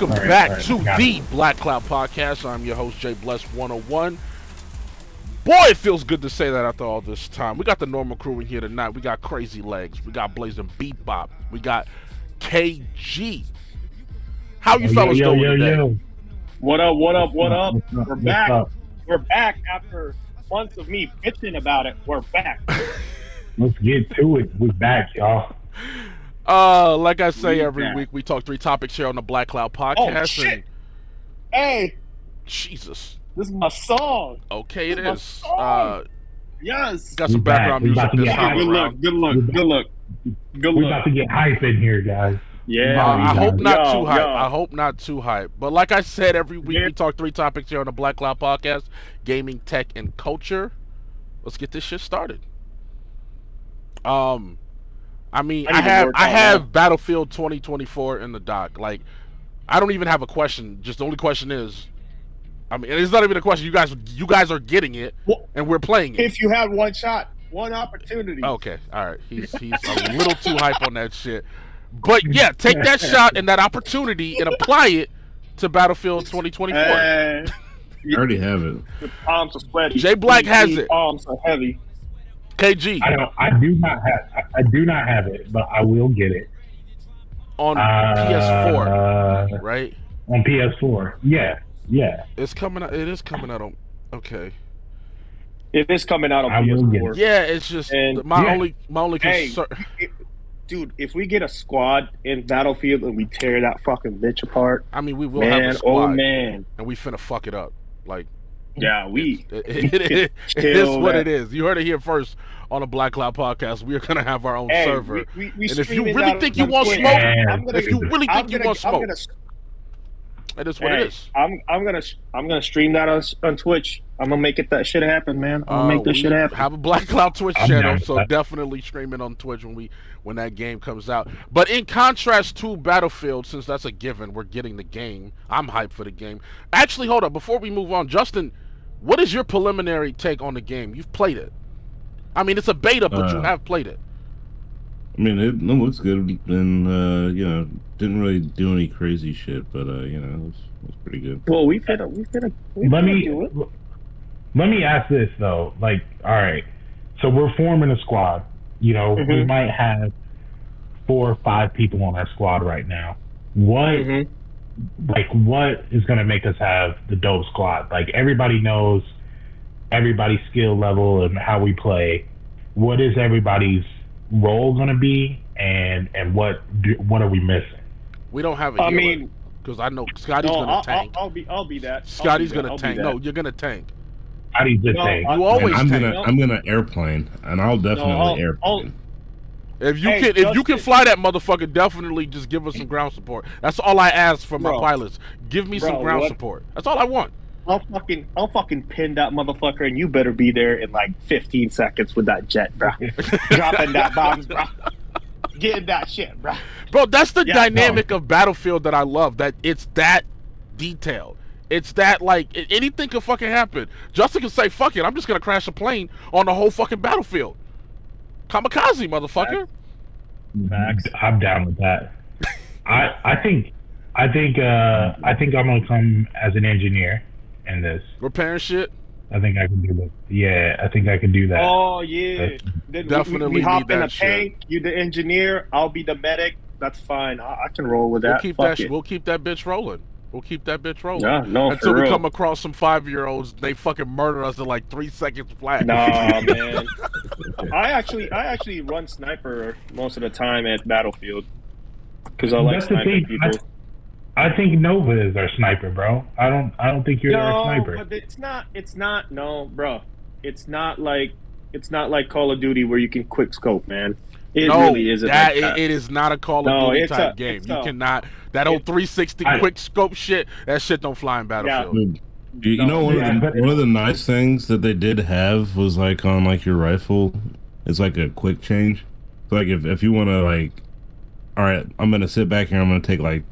Welcome back to the Black Cloud Podcast. I'm your host, Jay Bless 101. Boy, it feels good to say that after all this time. We got the normal crew in here tonight. We got Crazy Legs. We got Blazing Bebop. We got KG. How you fellas doing today? What up, what up, what up? We're back. We're back after months of me bitching about it. We're back. Let's get to it. We're back, y'all. Like I say every week, we talk three topics here on the Black Cloud Podcast. Oh, shit. And... Hey. Jesus. This is my song. Okay, it is. Yes. Got some background music this time. Good luck. Good luck. Good luck. Good luck. We're about to get hype in here, guys. Yeah. I hope not too hype. I hope not too hype. But like I said, every week we talk three topics here on the Black Cloud Podcast: gaming, tech, and culture. Let's get this shit started. I mean, I have Battlefield 2024 in the dock. Like, I don't even have a question. Just the only question is, I mean, it's not even a question. You guys are getting it, and we're playing it. If you have one shot, one opportunity. Okay, all right. He's a little too hype on that shit. But yeah, take that shot and that opportunity and apply it to Battlefield 2024. I already have it. The palms are sweaty. Jay Black has it. Palms are heavy. KG. I do not have it, but I will get it on PS4, right? On PS4, yeah. It is coming out on. Okay. It is coming out on PS4. Yeah, it's just my only concern. Dude, if we get a squad in Battlefield and we tear that fucking bitch apart, I mean, we will have a squad. Oh man, and we finna fuck it up, like. Yeah, it is what it is. You heard it here first on the Black Cloud Podcast. We are gonna have our own server. And if you really think you want smoke, that is what it is. I'm gonna stream that on Twitch. I'm gonna make that shit happen, man. I'm gonna make this shit happen. Have a Black Cloud Twitch channel, so definitely stream it on Twitch when that game comes out. But in contrast to Battlefield, since that's a given, we're getting the game. I'm hyped for the game. Actually, hold up. Before we move on, Justin, what is your preliminary take on the game? You've played it. I mean, it's a beta, but you have played it. I mean, it looks good, and didn't really do any crazy shit, but it was pretty good. Well, let me ask this though. Like, all right, so we're forming a squad. You know, we might have 4 or 5 people on our squad right now. What is gonna make us have the dope squad? Like, everybody knows everybody's skill level and how we play. What is everybody's role going to be, and what are we missing? We don't have a healer. I mean, because I know Scotty's going to tank. I'll be that. Scotty's going to tank. No, you're going to tank. Scotty's the tank. You always tank. I'm going to airplane, and I'll definitely airplane. If you can fly that motherfucker, definitely just give us some ground support. That's all I ask for my pilots. Give me some ground support. That's all I want. I'll fucking pin that motherfucker, and you better be there in like 15 seconds with that jet, bro. Dropping that bombs, bro. Getting that shit, bro. Bro, that's the dynamic of Battlefield that I love. That it's that detailed. It's that, like, anything could fucking happen. Justin can say, "Fuck it, I'm just gonna crash a plane on the whole fucking battlefield." Kamikaze, motherfucker. Max, I'm down with that. I think I'm gonna come as an engineer. And this repairing shit, I think I can do that. Yeah, I think I can do that. Oh yeah, then definitely we hop in a tank. You the engineer, I'll be the medic. That's fine. I can roll with that. We'll keep that bitch rolling. We'll keep that bitch rolling. Yeah, no, until we come across some 5-year-olds, they fucking murder us in like 3 seconds flat. Nah, man. I actually run sniper most of the time at Battlefield because I like sniping people. I think Nova is our sniper, bro. I don't think you're our sniper. No, but it's not like Call of Duty where you can quick scope, man. It really isn't. It is not a Call of Duty type game. You cannot that old 360 quick scope shit. That shit don't fly in Battlefield. Yeah. One of the nice things that they did have was like on like your rifle, it's like a quick change. So like if you want to like. All right, I'm gonna sit back here. I'm gonna take like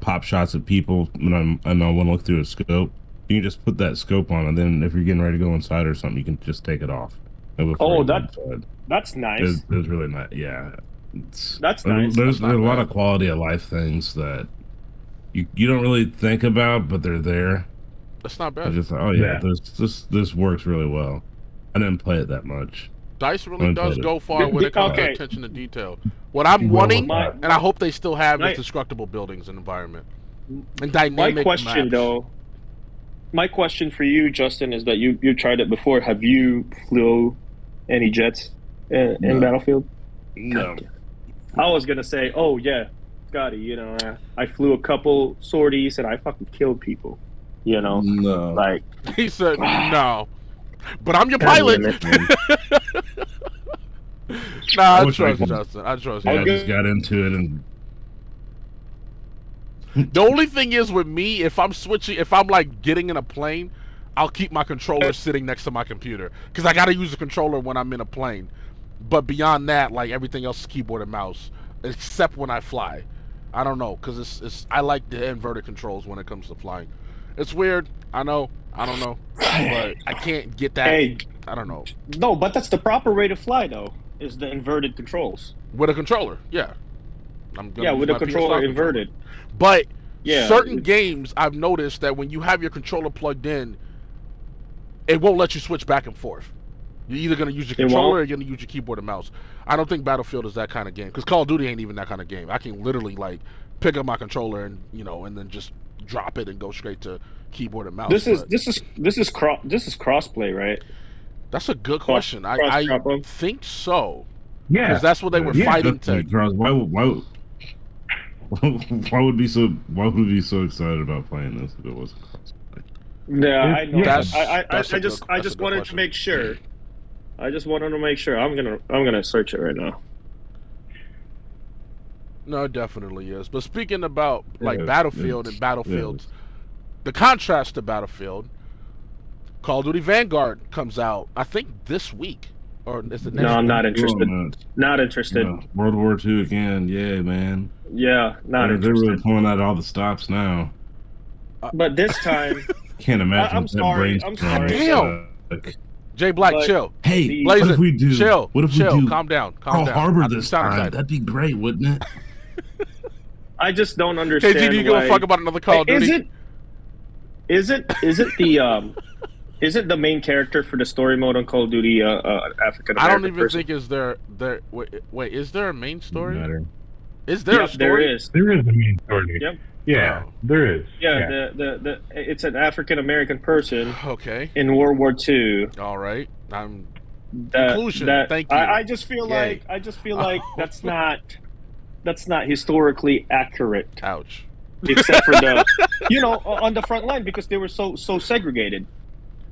pop shots at people, and I want to look through a scope. You can just put that scope on, and then if you're getting ready to go inside or something, you can just take it off. That's nice. It's really nice. Yeah, that's nice. There's a lot of quality of life things that you don't really think about, but they're there. That's not bad. I just thought, oh yeah, this works really well. I didn't play it that much. DICE really does go far when it comes to attention to detail. What I'm wanting, and I hope they still have, is destructible buildings and environment. And dynamic My question for you, Justin, is that you tried it before. Have you flew any jets in Battlefield? No. I was going to say, oh yeah, Scotty, you know, I flew a couple sorties and I fucking killed people. You know? No. Like, he said, no. But I'm your pilot. Nah, I trust Justin. I trust him. I just got into it and... The only thing is with me, if I'm switching, if I'm like getting in a plane, I'll keep my controller sitting next to my computer because I gotta use a controller when I'm in a plane. But beyond that, like everything else is keyboard and mouse, except when I fly. I don't know because it's I like the inverted controls when it comes to flying. It's weird. I know. I don't know. But I can't get that. Hey, I don't know. No, but that's the proper way to fly though. Is the inverted controls with a controller? Yeah. With a controller inverted. But certain games, I've noticed that when you have your controller plugged in, it won't let you switch back and forth. You're either going to use your controller or you're going to use your keyboard and mouse. I don't think Battlefield is that kind of game because Call of Duty ain't even that kind of game. I can literally like pick up my controller and and then just drop it and go straight to keyboard and mouse. This is crossplay, right? That's a good question. I think so. Yeah, because that's what they were fighting to. Why would we be so excited about playing this if it wasn't crossplay? Yeah, I know. I just wanted to make sure. I just wanted to make sure. I'm gonna search it right now. No, it definitely is. But speaking about Battlefield and Battlefields, the contrast to Battlefield, Call of Duty Vanguard comes out I think this week. Or is it next week? I'm not interested. Not interested. No. World War II again. Yeah, man. Yeah, not interested. They're really pulling out all the stops now. But this time... Can't imagine. I'm sorry. Damn. Jay Black, chill. Hey, Blazin, what if we do? Chill. What if we do? Calm down. Harbor this time. That'd be great, wouldn't it? I just don't understand. KG, do you give a fuck about another Call of Duty? Is it the main character for the story mode on Call of Duty African American? I don't even think is there. Wait, is there a main story? Is there a story? There is. There is a main story. Yep. Yeah, there is. Yeah, yeah. It's an African American person. Okay. In World War II. All right. Conclusion. Thank you. I just feel like that's not historically accurate. Ouch. Except for the on the front line because they were so segregated.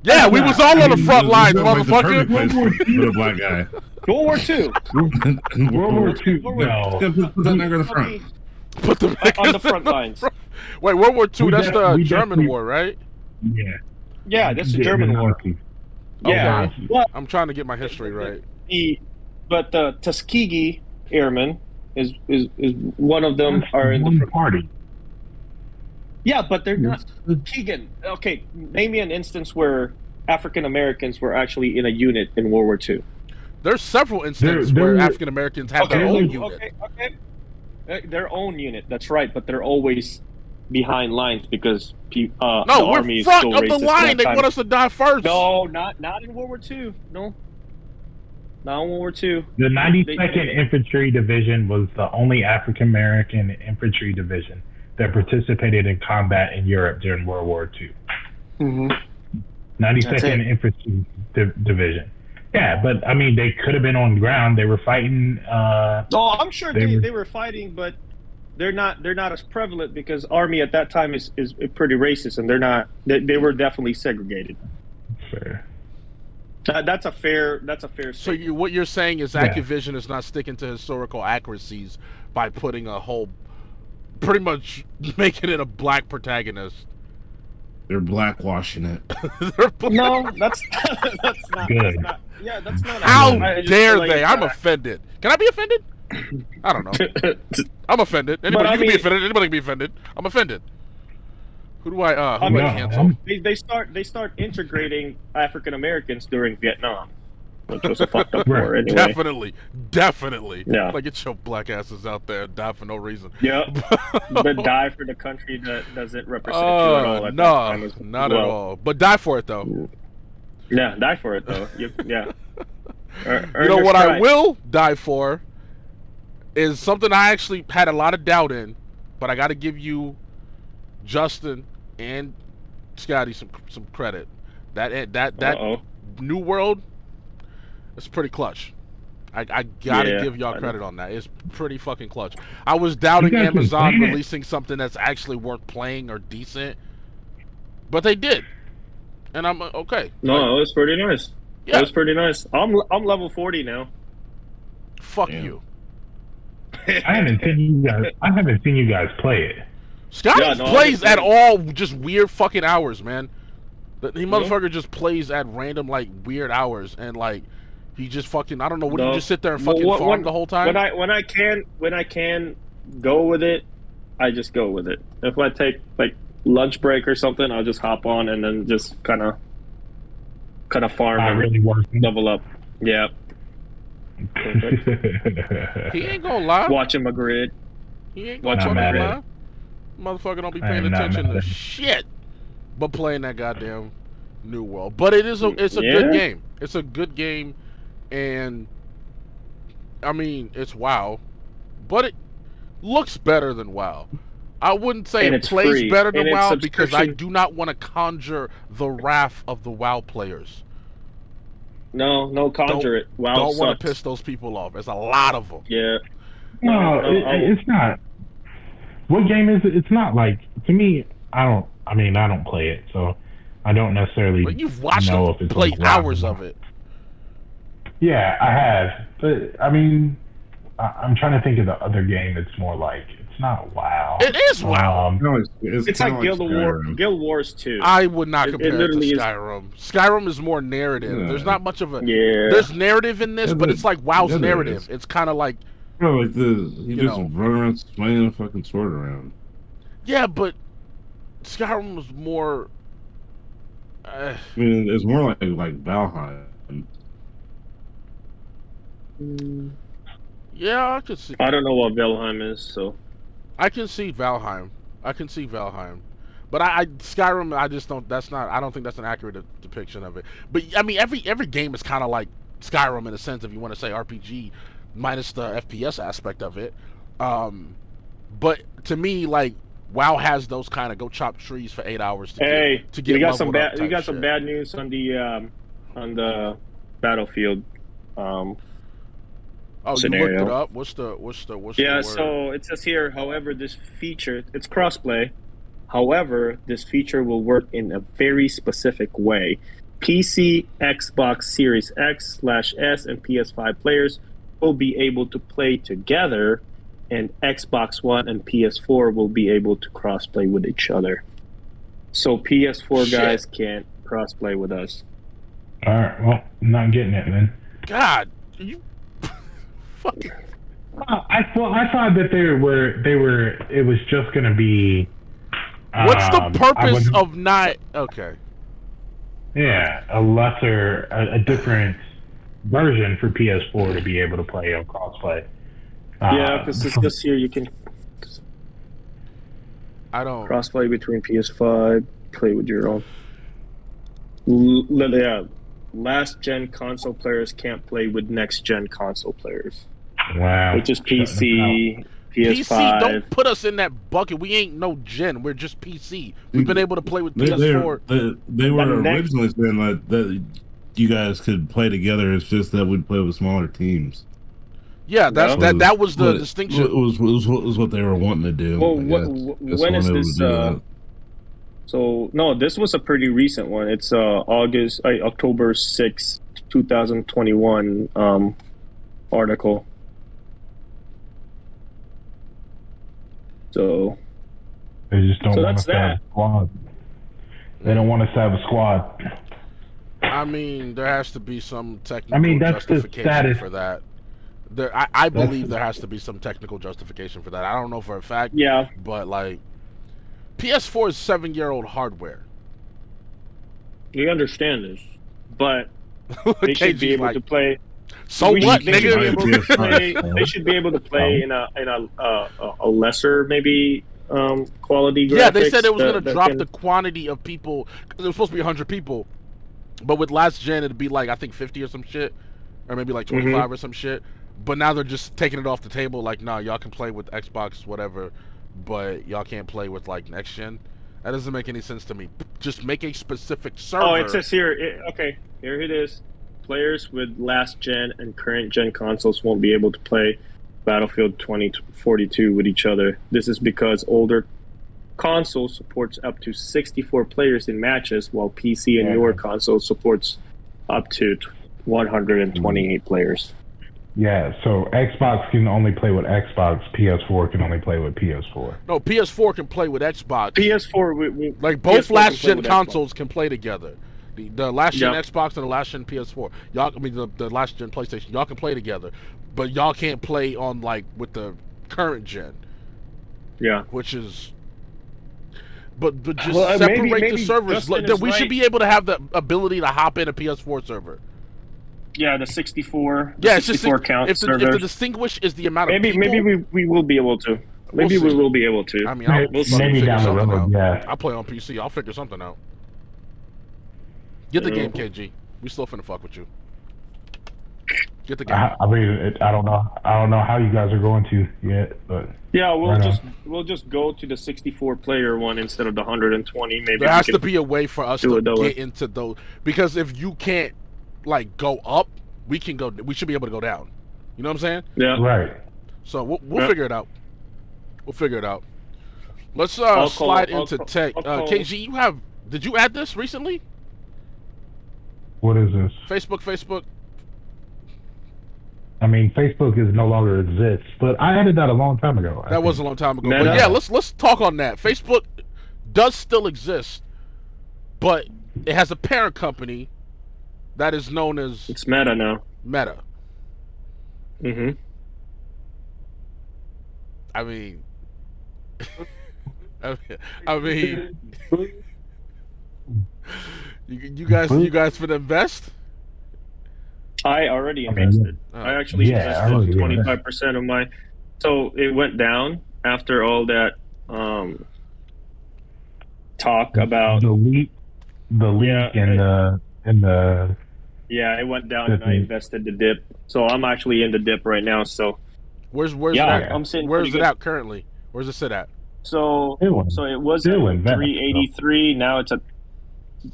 Yeah, we was all on the front lines, motherfucker. World War II. Put them back on the front lines. Wait, World War II, that's the German war, right? Yeah. Yeah, that's the German war. Yeah. Okay. I'm trying to get my history right. But the Tuskegee Airmen is one of them are in the front party. Yeah, but they're not. Keegan, okay, name me an instance where African Americans were actually in a unit in World War II. There's several instances where African Americans have their own unit. Okay. Their own unit, that's right, but they're always behind lines because the army is still racist. No, we're front of the line. They want us to die first. No, not in World War II. No. Not in World War II. The 92nd Infantry Division was the only African American infantry division that participated in combat in Europe during World War II. Mm-hmm. 92nd Infantry Division. Yeah, but I mean, they could have been on the ground. They were fighting. I'm sure they were fighting, but they're not as prevalent because Army at that time is pretty racist, and they're not. They were definitely segregated. Fair. That's a fair. So what you're saying is Activision is not sticking to historical accuracies by putting a whole. Pretty much making it a black protagonist. They're blackwashing it. No, that's not good. That's not. How dare they? I'm offended. Can I be offended? I don't know. I'm offended. Anybody can be offended. Anybody can be offended. I'm offended. Who do I? Who do I cancel? They start integrating African Americans during Vietnam. which was a fucked up war anyway. Definitely. Yeah. Like, get your black asses out there and die for no reason. Yep. But die for the country that doesn't represent you at all. Not at all. But die for it, though. Yeah, die for it, though. Yeah. You know what I will die for is something I actually had a lot of doubt in, but I got to give you, Justin and Scotty, some credit. That New World, it's pretty clutch. I gotta give y'all credit on that. It's pretty fucking clutch. I was doubting Amazon releasing something that's actually worth playing or decent, but they did, and I'm okay. No, it was pretty nice. Yeah. It was pretty nice. I'm level 40 now. Fuck you. I haven't seen you guys play it. Scotty plays at all just weird fucking hours, man. The motherfucker just plays at random, like, weird hours, and, like, he just fucking, I don't know, would you just sit there and fucking farm the whole time? When I can go with it, I just go with it. If I take, like, lunch break or something, I'll just hop on and then just kind of farm and really level up. Yeah. He ain't gonna lie. Watching my grid. He ain't gonna lie. Motherfucker don't be paying attention to shit. But playing that goddamn New World, but it's a good game. It's a good game, and I mean it's WoW, but it looks better than WoW. I wouldn't say it plays better than WoW because I do not want to conjure the wrath of the WoW players. No, conjure it. WoW don't want to piss those people off. There's a lot of them. Yeah. No, it's not. What game is it? It's not like to me. I don't play it, so I don't necessarily know if it's. But you've watched them play hours of it. Yeah, I have. But, I mean, I'm trying to think of the other game that's more like, it's not WoW. It is WoW. No, it's like Guild Wars 2. I would not compare it to Skyrim. Skyrim is more narrative. Yeah. There's not much of a... Yeah. There's narrative in this, but it's like WoW's narrative. It's kind of like... No, like this. You just run around swinging a fucking sword around. Yeah, but... Skyrim was more. I mean, it's more like Valheim. Yeah, I could see. I don't know what Valheim is, so. I can see Valheim, but Skyrim. I just don't. That's not. I don't think that's an accurate depiction of it. But I mean, every game is kind of like Skyrim in a sense, if you want to say RPG, minus the FPS aspect of it. But to me, like. WoW has those kind of go chop trees for 8 hours to get we got some bad news on the Battlefield scenario. You looked it up? What's the word? So it says here, however, this feature, it's crossplay. However, this feature will work in a very specific way. PC, Xbox Series X/S, and PS5 players will be able to play together. And Xbox One and PS4 will be able to cross-play with each other. So PS4 guys can't cross-play with us. All right, well, I'm not getting it, man. God, you fucking... I thought that it was just going to be... What's the purpose of not... Okay. Yeah, a different version for PS4 to be able to play on cross-play. Yeah, because this year you can cross-play between PS5, play with your own. Last-gen console players can't play with next-gen console players. Wow. Which is PC, PS5. PC, don't put us in that bucket. We ain't no gen. We're just PC. We've been able to play with PS4. They were originally saying like that you guys could play together. It's just that we'd play with smaller teams. Yeah, that was the distinction. It was what they were wanting to do. Well, when is this? This was a pretty recent one. It's October 6th, 2021 article. So they just don't want us to have a squad. They don't want us to have a squad. I mean, there has to be some technical justification for that. I believe there has to be some technical justification for that. I don't know for a fact. Yeah. But, like, PS4 is 7-year-old hardware. We understand this. But They should be able to play. So what? They should be able to play. They should be able to play in a lesser maybe. Quality graphics. Yeah, they said it was going to drop the quantity of people. It was supposed to be 100 people, but with last gen it'd be like I think 50 or some shit, or maybe like 25 or some shit. But now they're just taking it off the table. Like, nah, y'all can play with Xbox, whatever, but y'all can't play with like next gen. That doesn't make any sense to me. Just make a specific server. Oh, it says here. Okay, here it is. Players with last gen and current gen consoles won't be able to play Battlefield 2042 with each other. This is because older console supports up to 64 players in matches, while PC and newer console supports up to 128 players. Yeah, so Xbox can only play with Xbox, PS4 can only play with PS4. No, PS4 can play with Xbox. PS4, like both last-gen consoles can play together. The last-gen Xbox and the last-gen PS4. Y'all, I mean the last-gen PlayStation. Y'all can play together, but y'all can't play on like with the current gen. Yeah, which is. But just separate maybe the servers. We should be able to have the ability to hop in a PS4 server. Yeah, the 64. The 64 count server. If the distinguish is the amount of people, maybe we will be able to. Maybe we will be able to. I mean, maybe down the road. Yeah, I play on PC. I'll figure something out. Get the game, KG. We still finna fuck with you. Get the game. I mean, I don't know. I don't know how you guys are going to yet, but yeah, we'll just go to the 64 player one instead of the 120. Maybe there has to be a way for us to get into those, because if you can't like go up, we can go. We should be able to go down. You know what I'm saying? Yeah. Right. So we'll figure it out. We'll figure it out. Let's slide into tech. KG, you have? Did you add this recently? What is this? Facebook. I mean, Facebook is no longer exists, but I added that a long time ago. That was a long time ago. Meta. But yeah, let's talk on that. Facebook does still exist, but it has a parent company that is known as it's Meta now. Meta. Mm-hmm. I mean, You guys for the best? I already invested. I actually invested 25% of my. So it went down after all that talk about the leak, and the. Yeah, it went down, and I invested the dip. So I'm actually in the dip right now. So where's it at currently? Where's it sit at? So it was at 383. Now it's at.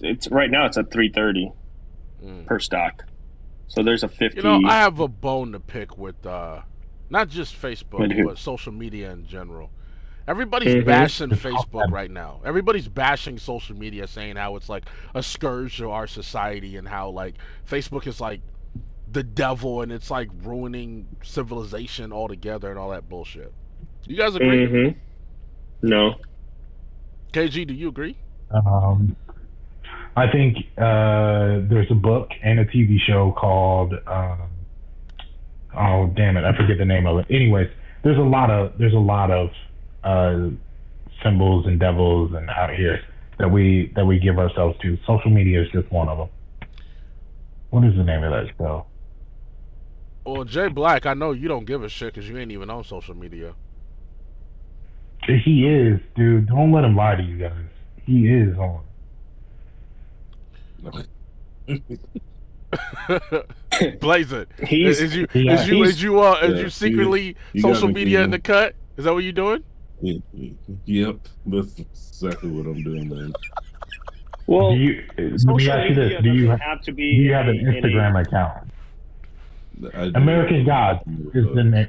It's right now. It's at 330 per stock. So there's a 50. You know, I have a bone to pick with not just Facebook, but social media in general. Everybody's bashing Facebook right now. Everybody's bashing social media, saying how it's like a scourge to our society and how like Facebook is like the devil and it's like ruining civilization altogether and all that bullshit. You guys agree? No. KG, do you agree? I think there's a book and a TV show called oh damn it, I forget the name of it. Anyways, there's a lot of symbols and devils and out here that we give ourselves to. Social media is just one of them. What is the name of that show? Well, Jay Black, I know you don't give a shit because you ain't even on social media. He is, dude. Don't let him lie to you guys. He is on. Blaze it. Is you secretly you social media in the cut? Is that what you're doing? Yep, that's exactly what I'm doing, man. Well, do you have an Instagram account? American Gods is the name.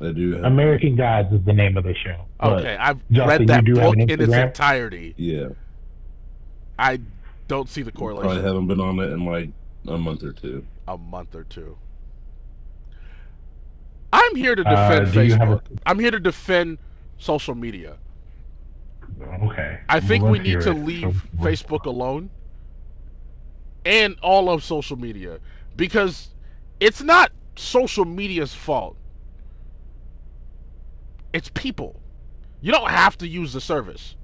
American Gods is the name of the show. Okay, I've read that book in its entirety. Yeah. I don't see the correlation. I haven't been on it in like a month or two. I'm here to defend Facebook. I'm here to defend social media. Okay. I think we need to leave Facebook alone and all of social media, because it's not social media's fault. It's people. You don't have to use the service.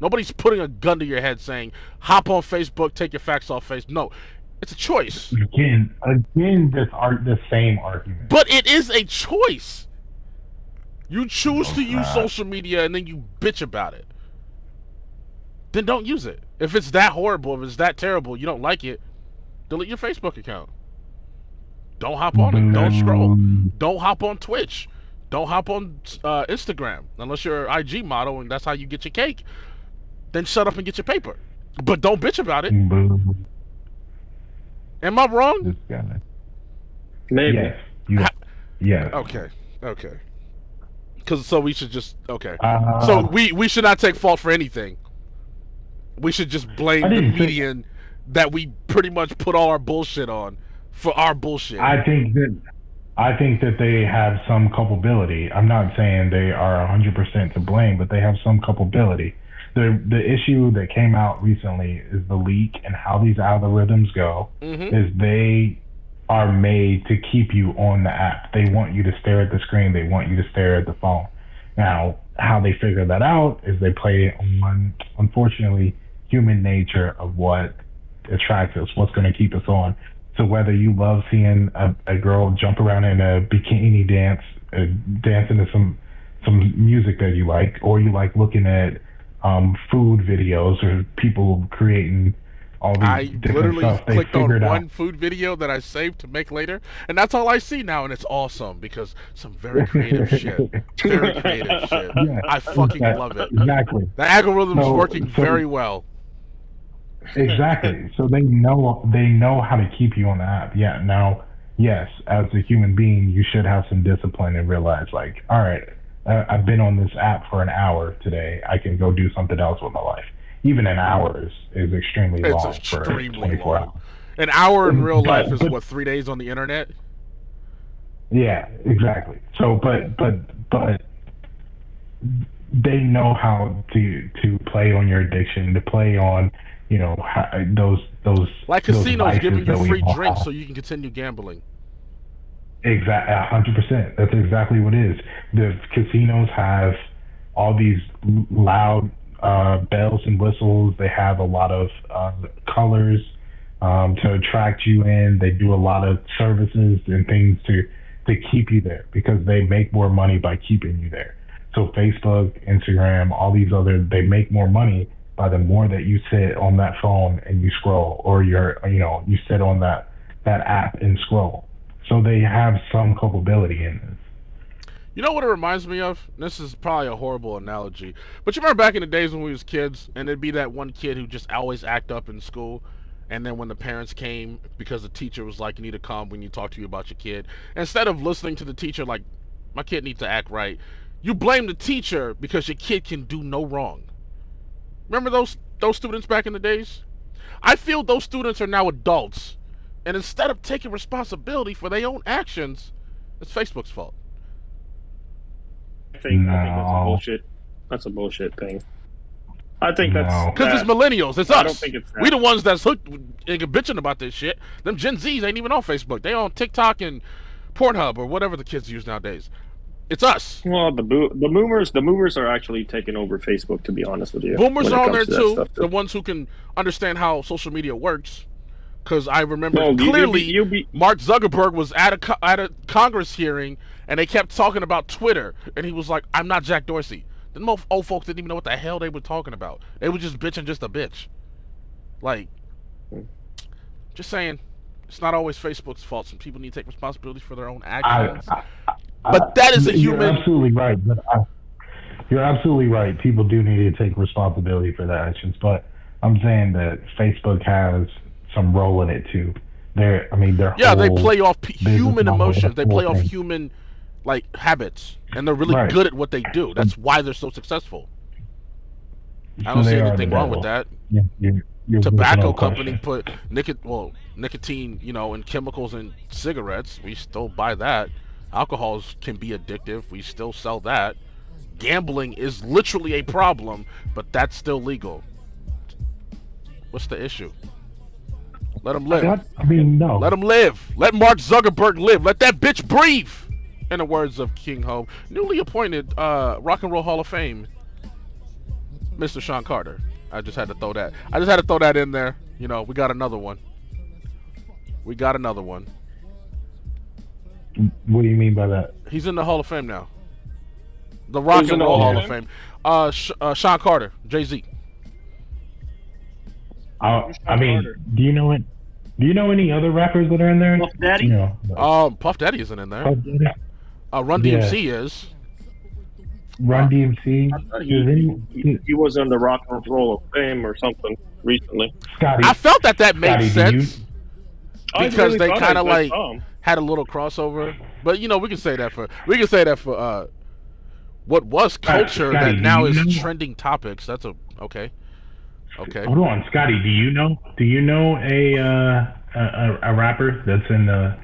Nobody's putting a gun to your head saying, hop on Facebook, take your facts off Facebook. No, it's a choice. Again, the same argument. But it is a choice. You choose to use social media and then you bitch about it. Then don't use it. If it's that horrible, if it's that terrible, you don't like it, delete your Facebook account. Don't hop on it. Don't scroll. Don't hop on Twitch. Don't hop on Instagram, unless you're an IG model and that's how you get your cake. Then shut up and get your paper. But don't bitch about it. Am I wrong? Maybe. Yeah. Yeah. Okay. Okay. So we should just, okay. So we should not take fault for anything. We should just blame the median that we pretty much put all our bullshit on for our bullshit. I think that they have some culpability. I'm not saying they are 100% to blame, but they have some culpability. The issue that came out recently is the leak and how these algorithms go, is they are made to keep you on the app. They want you to stare at the screen. They want you to stare at the phone. Now, how they figure that out is they play on, unfortunately, human nature of what attracts us, what's going to keep us on. So whether you love seeing a girl jump around in a bikini dance, dancing to some music that you like, or you like looking at food videos or people creating all these different stuff. I literally clicked on one food video that I saved to make later, and that's all I see now, and it's awesome because some very creative shit. Very creative shit. Yeah, I fucking love it. Exactly. The algorithm's working very well. Exactly. So they know how to keep you on the app. Yeah. Now, yes, as a human being, you should have some discipline and realize, like, all right, I've been on this app for an hour today. I can go do something else with my life. Even an hour is extremely long for 24 hours. An hour in real life is what, 3 days on the internet? Yeah, exactly. So, but they know how to play on your addiction, to play on, you know, those like casinos giving you free drinks so you can continue gambling. Exactly, 100%. That's exactly what it is. The casinos have all these loud bells and whistles. They have a lot of colors to attract you in. They do a lot of services and things to keep you there because they make more money by keeping you there. So Facebook, Instagram, all these other, they make more money by the more that you sit on that phone and you scroll, or you sit on that app and scroll. So they have some culpability in this. You know what it reminds me of? This is probably a horrible analogy, but you remember back in the days when we was kids and it'd be that one kid who just always act up in school, and then when the parents came because the teacher was like, you need to come, we need to talk to you about your kid. Instead of listening to the teacher like, my kid needs to act right, you blame the teacher because your kid can do no wrong. Remember those students back in the days? I feel those students are now adults, and instead of taking responsibility for their own actions, it's Facebook's fault. I think that's a bullshit. That's a bullshit thing. I think that's because it's millennials. It's us. I don't think it's that. We the ones that's hooked and bitching about this shit. Them Gen Zs ain't even on Facebook. They on TikTok and Pornhub or whatever the kids use nowadays. It's us. Well, the boomers are actually taking over Facebook, to be honest with you. Boomers are on there too. The ones who can understand how social media works, because I remember clearly Mark Zuckerberg was at a Congress hearing and they kept talking about Twitter, and he was like, "I'm not Jack Dorsey." Then most old folks didn't even know what the hell they were talking about. They were just bitching, just a bitch. Like, just saying, it's not always Facebook's fault. Some people need to take responsibility for their own actions. But that is a human. You're absolutely right. You're absolutely right. People do need to take responsibility for their actions, but I'm saying that Facebook has some role in it too. They play off human emotions. They play off human habits, and they're really good at what they do. That's why they're so successful. I don't see anything wrong with that. Yeah, tobacco company put nicotine, and chemicals in cigarettes. We still buy that. Alcohols can be addictive. We still sell that. Gambling is literally a problem, but that's still legal. What's the issue? Let them live. No. Let them live. Let Mark Zuckerberg live. Let that bitch breathe. In the words of King Ho, newly appointed Rock and Roll Hall of Fame. Mr. Sean Carter. I just had to throw that. I just had to throw that in there. You know, we got another one. We got another one. What do you mean by that? He's in the Hall of Fame now. The Rock and Roll Hall of Fame. Sean Carter, Jay-Z. I mean, do you know it? Do you know any other rappers that are in there? Puff Daddy? No. Puff Daddy isn't in there. Run DMC is. Run DMC? He was in the Rock and Roll of Fame or something recently. Scotty. I felt that made sense. Because they kind of like had a little crossover. But, you know, we can say that for what was culture Scotty, that now is trending topics. That's okay. Hold on, Scotty. Do you know a rapper that's in the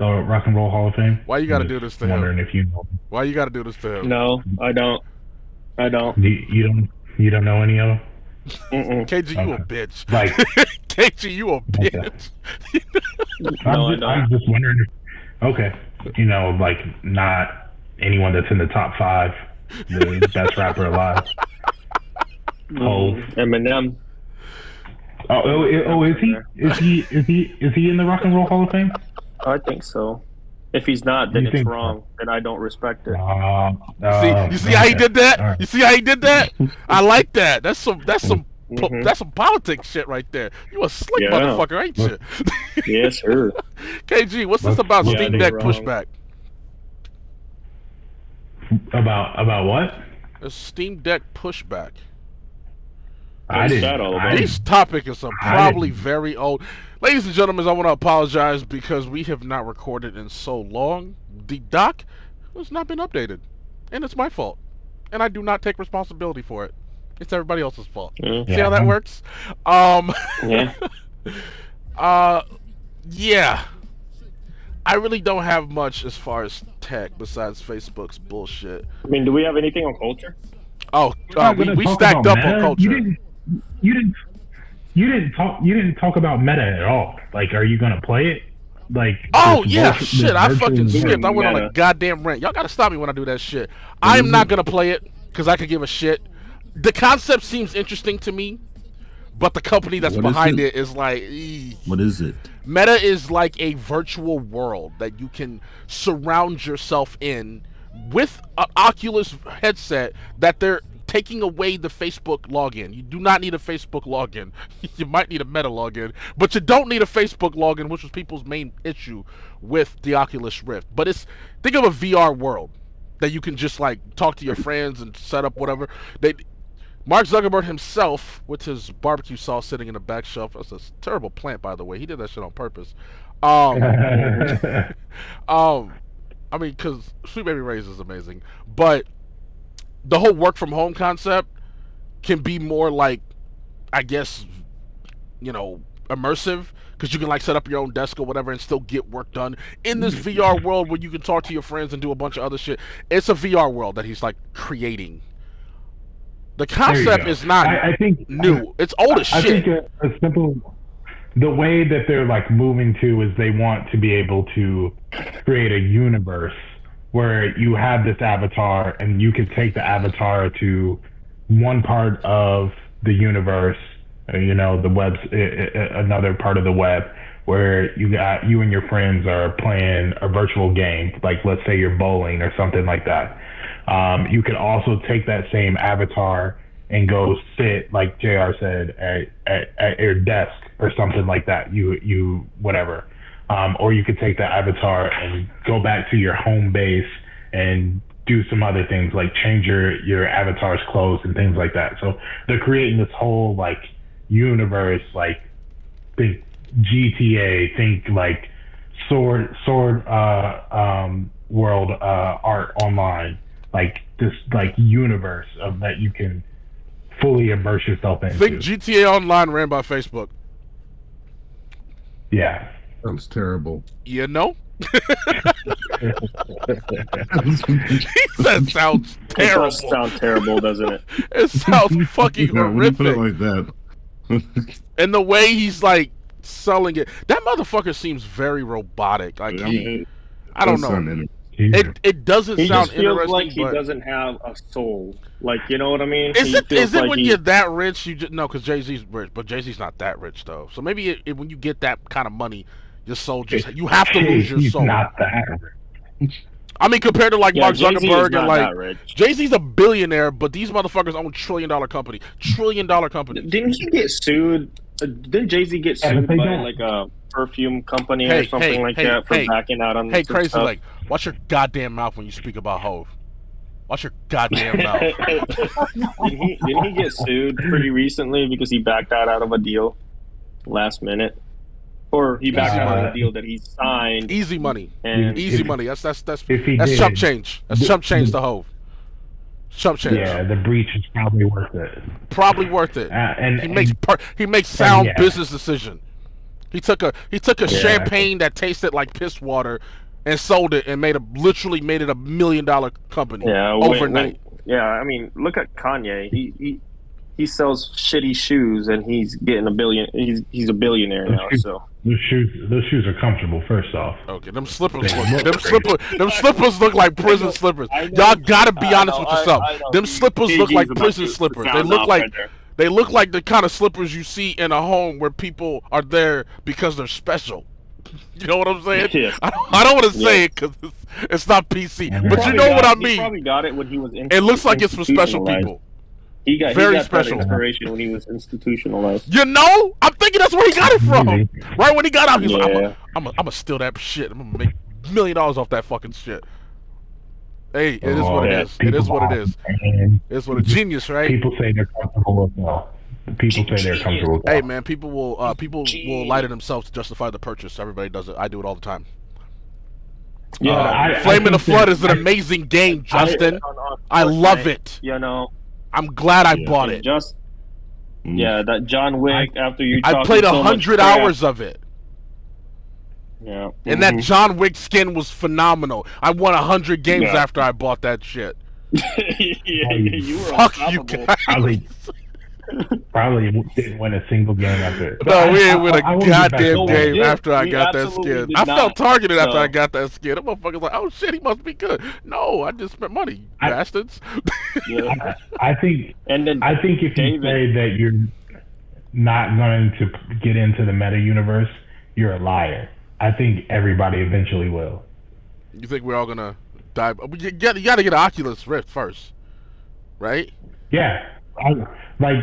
Rock and Roll Hall of Fame? Why you gotta do this to him? Wondering if you know him. Why you gotta do this to him? No, I don't. You don't know any of them? KG, you a bitch. Like, KG, you a bitch. I'm just wondering. Okay, you know, like not anyone that's in the top 5, the best rapper alive. Eminem. Oh, is he in the Rock and Roll Hall of Fame? I think so. If he's not, then it's wrong, and I don't respect it. You see how he did that? Right. You see how he did that? I like that. That's some politics shit right there. You a slick motherfucker, ain't you? Yes, sir. KG, what's this about Steam Deck pushback? About what? A Steam Deck pushback. This topic is probably very old. Ladies and gentlemen, I want to apologize because we have not recorded in so long. The doc has not been updated, and it's my fault, and I do not take responsibility for it. It's everybody else's fault. Yeah. See how that works? I really don't have much as far as tech besides Facebook's bullshit. I mean, do we have anything on culture? Oh, we stacked up on culture. You didn't talk about Meta at all. Like, are you gonna play it? Like, shit! I fucking skipped. I went on a goddamn rant. Y'all gotta stop me when I do that shit. I am not gonna play it because I could give a shit. The concept seems interesting to me, but the company that's behind it is like, what is it? Meta is like a virtual world that you can surround yourself in with an Oculus headset that they're taking away the Facebook login. You do not need a Facebook login. You might need a Meta login, but you don't need a Facebook login, which was people's main issue with the Oculus Rift. But think of a VR world that you can just like talk to your friends and set up whatever. Mark Zuckerberg himself, with his barbecue sauce sitting in the back shelf, that's a terrible plant, by the way. He did that shit on purpose. I mean, because Sweet Baby Ray's is amazing, but the whole work from home concept can be more like, I guess, you know, immersive, because you can like set up your own desk or whatever and still get work done in this VR world where you can talk to your friends and do a bunch of other shit. It's a VR world that he's like creating. The concept is not new. It's old as shit. I think the way that they're like moving to is they want to be able to create a universe where you have this avatar and you can take the avatar to one part of the universe, you know, the web's another part of the web where you and your friends are playing a virtual game, like let's say you're bowling or something like that. You can also take that same avatar and go sit, like JR said, at your desk or something like that. You whatever. Or you could take the avatar and go back to your home base and do some other things, like change your avatar's clothes and things like that. So they're creating this whole like universe, like think GTA, think like Sword World Art Online, like this like universe of that you can fully immerse yourself into. Think GTA Online ran by Facebook. Yeah. That was terrible. You know? That sounds terrible. It does sound terrible, doesn't it? It sounds fucking horrific. When you put it like that. And the way he's like selling it, that motherfucker seems very robotic. Like I don't know. It doesn't sound interesting. He feels like he doesn't have a soul. Like, you know what I mean? Is it when you're that rich? You just, no, because Jay-Z's rich, but Jay-Z's not that rich though. So maybe when you get that kind of money, your soul just you have to lose your soul. He's not that rich. I mean, compared to like Mark Zuckerberg and like Jay-Z's a billionaire, but these motherfuckers own $1 trillion company, $1 trillion company. Didn't he get sued? Didn't Jay-Z get sued by like a perfume company or something that for backing out on this crazy stuff? Like, watch your goddamn mouth when you speak about Hove. Watch your goddamn mouth. Didn't he get sued pretty recently because he backed out of a deal last minute? Or he backed out of a deal that he signed. Easy money. And easy money. That's chump change. That's chump change to Hove. Chump change. Yeah, the breach is probably worth it. And he makes sound business decision. He took a champagne that tasted like piss water and sold it and made it a $1 million company overnight. I mean, look at Kanye. He sells shitty shoes and he's getting a billion. He's a billionaire now. So those shoes are comfortable. First off, okay, them slippers look like prison slippers. Y'all gotta be honest with yourself. Them slippers look like prison slippers. They look like the kind of slippers you see in a home where people are there because they're special. You know what I'm saying? Yeah. I don't want to say it because it's not PC, but you know what I mean. He probably got it when he was. It looks like it's for special people. He got special inspiration when he was institutionalized. You know, I'm thinking that's where he got it from. Right when he got out, he's like, "I'm gonna steal that shit. I'm gonna make $1 million off that fucking shit." Hey, it is what it is. It's what a genius, right? People say they're comfortable with now. People say they're comfortable. Hey, man, people will lie to themselves to justify the purchase. Everybody does it. I do it all the time. Yeah, Flame in the Flood is an amazing game, Justin. I love it. You know, I'm glad I bought it. That John Wick. After you, I played 100 hours of it. Yeah, and that John Wick skin was phenomenal. I won 100 games after I bought that shit. You were unstoppable. Probably didn't win a single game after it. No, we didn't win a goddamn game after I got that skin. I felt targeted after I got that skin. That motherfucker's like, oh shit, he must be good. No, I just spent money, you bastards. Yeah. I think if you say that you're not going to get into the meta universe, you're a liar. I think everybody eventually will. You think we're all gonna die? You gotta get an Oculus Rift first, right? Yeah. All our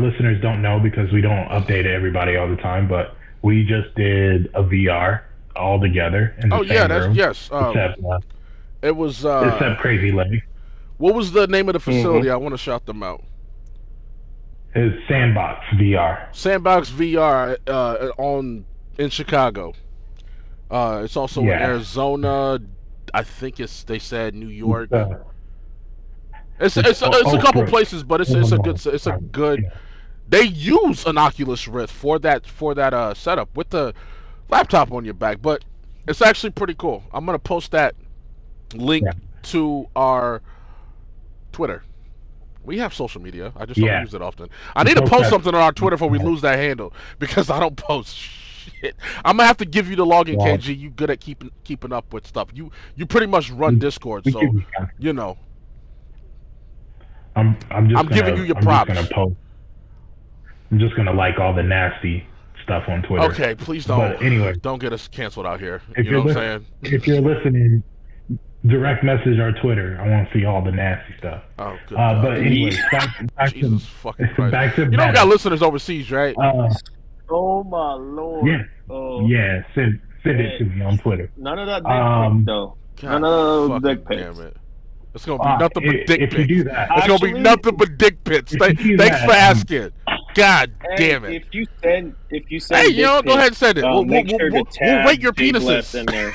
listeners don't know because we don't update everybody all the time, but we just did a VR all together in the room. Except Crazy Legs. What was the name of the facility? I want to shout them out. It's Sandbox VR. Sandbox VR in Chicago. It's also in Arizona. I think they said New York. It's a couple places, but it's a good. They use an Oculus Rift for that setup with the laptop on your back, but it's actually pretty cool. I'm gonna post that link to our Twitter. We have social media. I just don't use it often. I need to post something on our Twitter before we lose that handle because I don't post shit. I'm gonna have to give you the login, KG. You good at keeping up with stuff. You pretty much run Discord, so you know. I'm giving you your props. I'm just gonna like all the nasty stuff on Twitter. Okay, please don't. But anyway, don't get us canceled out here. You know what I'm saying? If you're listening, direct message our Twitter. I want to see all the nasty stuff. Oh, good. But anyway, back to you. Don't got listeners overseas, right? Oh my lord. Yeah. Oh. Yeah. Send it to me on Twitter. None of that dick pic though. None of those dick pics. It's gonna be nothing but dick pics. If you do that, gonna be nothing but dick pics. Thanks for asking. God damn it! If you send, hey, yo, go ahead and send it. We'll rate your Jay penises. In there.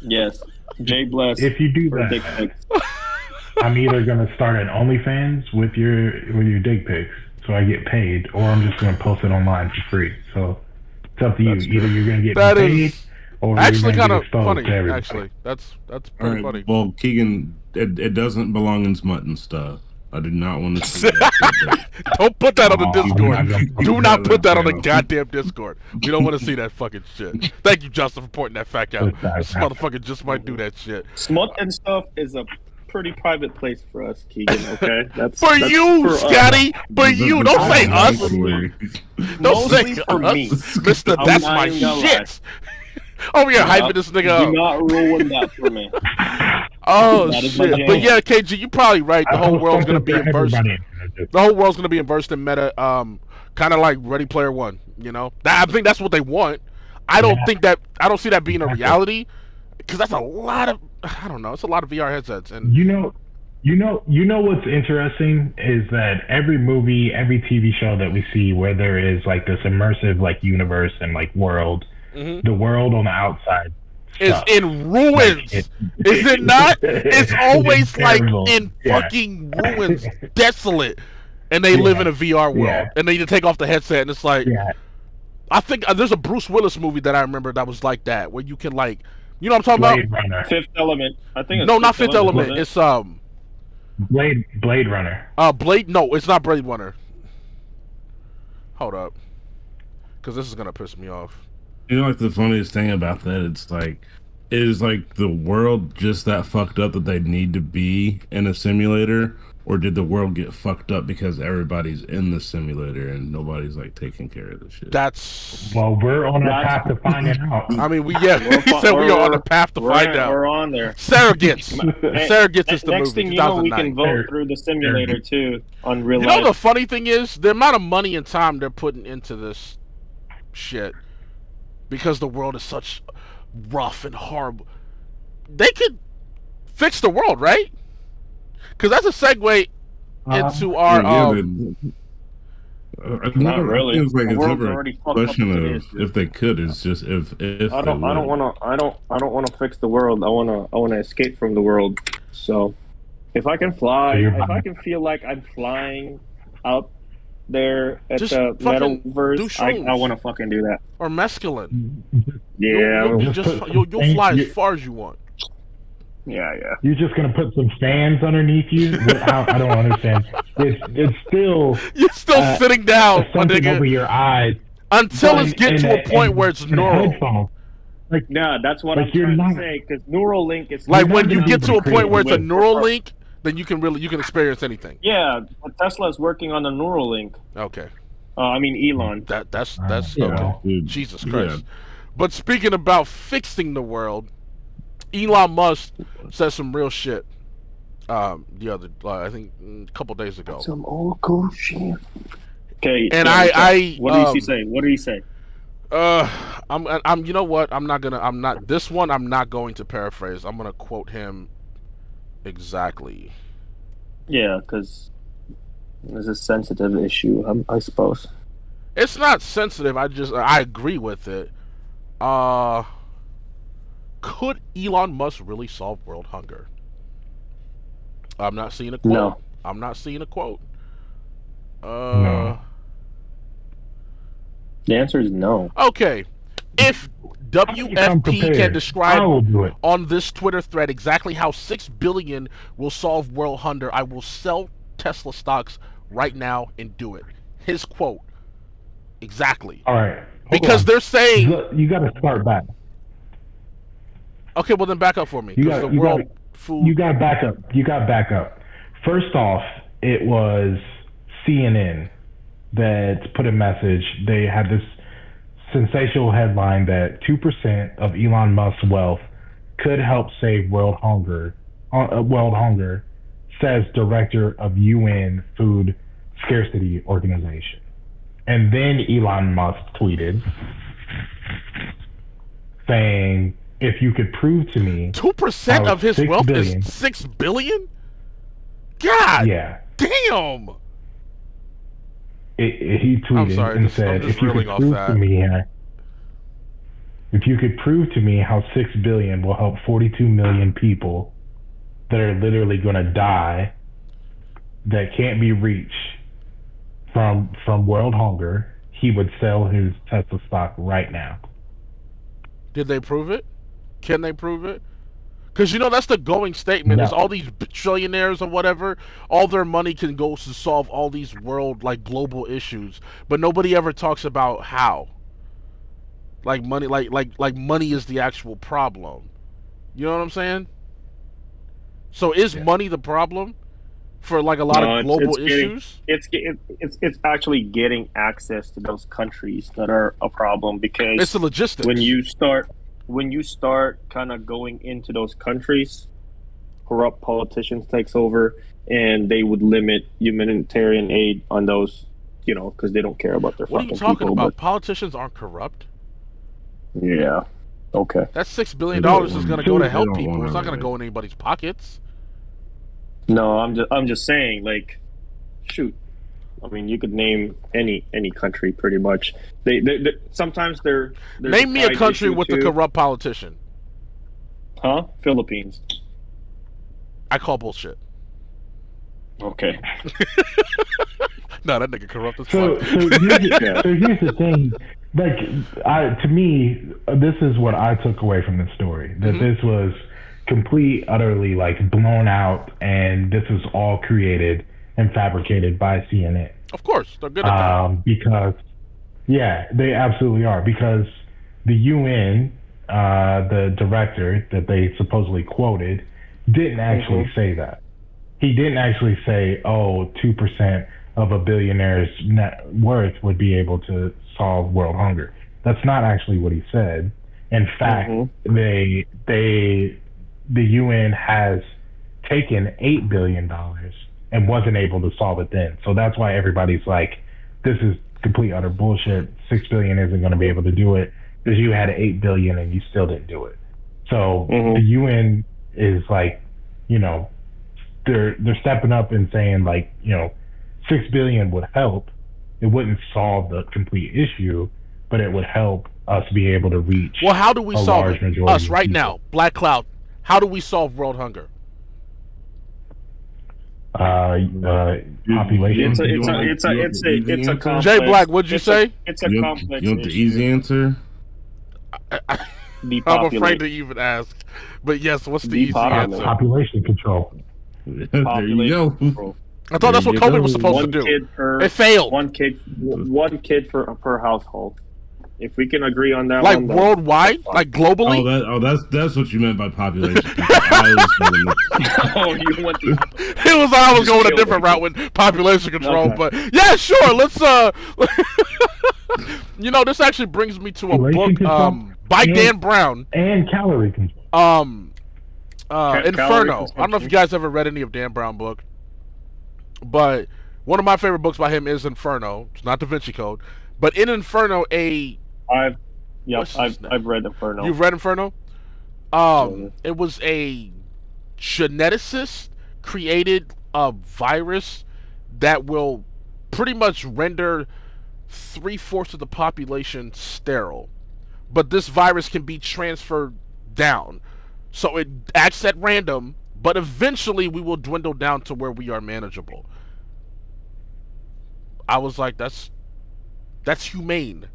Yes, Jay Bless. If you do that, dick pics. I'm either gonna start an OnlyFans with your dick pics, so I get paid, or I'm just gonna post it online for free. So it's up to you. Either you're gonna get paid. Actually, kind of funny. Actually, that's pretty funny. Well, Keegan, it doesn't belong in smut and stuff. I do not want to see that. Don't put that on the Discord. Do not put that on the goddamn Discord. We don't want to see that fucking shit. Thank you, Justin, for pointing that fact out. This motherfucker just might do that shit. Smoke and stuff is a pretty private place for us, Keegan, okay? That's for you, Scotty. Don't say us. Don't say us. Mister, that's my shit. Oh, yeah, hyping this nigga up. Do not ruin that for me. Oh, shit. But yeah, KG, you're probably right. The whole world's going to be immersed. The whole world's going to be immersed in meta, kind of like Ready Player One, you know? I think that's what they want. I don't think that, I don't see that being a reality, because that's a lot of, I don't know, it's a lot of VR headsets. And You know what's interesting is that every movie, every TV show that we see where there is like this immersive like universe and like world, the world on the outside is in ruins. Is it not? It's always like in fucking ruins, desolate, and they live in a VR world, and they need to take off the headset, and it's like, I think there's a Bruce Willis movie that I remember that was like that, where you can like, you know what I'm talking about? Fifth Element, I think. No, not Fifth Element. It's Blade Runner. No, it's not Blade Runner. Hold up, because this is gonna piss me off. You know, like the funniest thing about that, is the world just that fucked up that they need to be in a simulator, or did the world get fucked up because everybody's in the simulator and nobody's like taking care of the shit? Well, we're on a path to find it out. I mean, we are on a path to find out. We're on there. Surrogates. Surrogates is the next movie. Next thing you know, we can vote through the simulator too on real life. You know, the funny thing is the amount of money and time they're putting into this shit. Because the world is such rough and horrible, they could fix the world, right? Because that's a segue into our. Not really. It was like if they could, it's just if. I don't want to fix the world. I want to escape from the world. So, if I can fly, if I can feel like I'm flying up there at just the Metaverse, I want to fucking do that. Or masculine. Yeah. You'll fly as far as you want. Yeah. You're just gonna put some fans underneath you? I don't understand. It's still. You're still sitting down, something over your eyes. Until it's getting to a point where it's neural. Like, no, that's what I'm trying to say. Because neural link is like when you get to a point where it's a neural link. Then you can experience anything. Yeah, Tesla's working on the Neuralink. Okay. I mean Elon. That's okay. Jesus Christ. Yeah. But speaking about fixing the world, Elon Musk said some real shit. I think a couple days ago. Some old cool shit. Okay. And I what did he say? What did he say? You know what? I'm not going to paraphrase. I'm gonna quote him. Exactly. Yeah, because it's a sensitive issue, I suppose. It's not sensitive. I agree with it. Could Elon Musk really solve world hunger? I'm not seeing a quote. No. I'm not seeing a quote. No. The answer is no. Okay. If WFP can describe on this Twitter thread exactly how $6 billion will solve world hunger, I will sell Tesla stocks right now and do it. His quote. Exactly. All right. Because they're saying you got to start back. Okay, well then back up for me. You got back up. First off, it was CNN that put a message. They had this sensational headline that 2% of Elon Musk's wealth could help save world hunger. World hunger, says director of UN Food Scarcity Organization. And then Elon Musk tweeted saying, "If you could prove to me 2% of his wealth is $6 billion, God, yeah, damn." He tweeted and said, "If you could prove to me how 6 billion will help 42 million people that are literally going to die, that can't be reached from world hunger, he would sell his Tesla stock right now." Did they prove it? Can they prove it? Because, you know, that's the going statement. No. Is all these trillionaires or whatever, all their money can go to solve all these world, like, global issues. But nobody ever talks about how. Like, money, like money is the actual problem. You know what I'm saying? So is money the problem for, like, a lot of global issues? It's actually getting access to those countries that are a problem, because it's the logistics. When you start kind of going into those countries, corrupt politicians takes over, and they would limit humanitarian aid on those, you know, because they don't care about their fucking people. What are you talking about? Politicians aren't corrupt. Yeah. Okay. That $6 billion is going to go to help people. It's not going to go in anybody's pockets. No, I'm just saying, like, shoot. I mean, you could name any country pretty much. They sometimes they're name me a country with a corrupt politician. Huh? Philippines. I call bullshit. Okay. No, that nigga corrupt as fuck. So here's the thing. Like, to me, this is what I took away from this story. That this was complete, utterly, like, blown out, and this was all created and fabricated by CNN. Of course, they're good at that. Because, yeah, they absolutely are. Because the UN, the director that they supposedly quoted, didn't actually say that. He didn't actually say, oh, 2% of a billionaire's net worth would be able to solve world hunger. That's not actually what he said. In fact, the UN has taken $8 billion and wasn't able to solve it then. So that's why everybody's like, this is complete utter bullshit. 6 billion isn't going to be able to do it, because you had 8 billion and you still didn't do it. So the UN is like, you know, they're stepping up and saying, like, you know, 6 billion would help. It wouldn't solve the complete issue, but it would help us be able to reach. Well, how do we solve it? Us right now, Black Cloud. How do we solve world hunger? Population. It's a complex. Jay Black, what'd you say? It's a complex. You want the easy answer? I'm afraid to even ask. But yes, what's the easy answer? Population control. There you go. I thought that's what COVID was supposed to do. It failed. One kid per household. If we can agree on that, like, one, worldwide, like, globally. Oh, that's what you meant by population. I was going a different route with population control, but yeah, sure. Let's you know, this actually brings me to a book by Dan Brown and calorie control. Inferno. I don't know if you guys ever read any of Dan Brown book. But one of my favorite books by him is Inferno. It's not Da Vinci Code, but in Inferno, I've read Inferno. You've read Inferno? It was a geneticist created a virus that will pretty much render 3/4 of the population sterile. But this virus can be transferred down, so it acts at random. But eventually, we will dwindle down to where we are manageable. I was like, that's humane.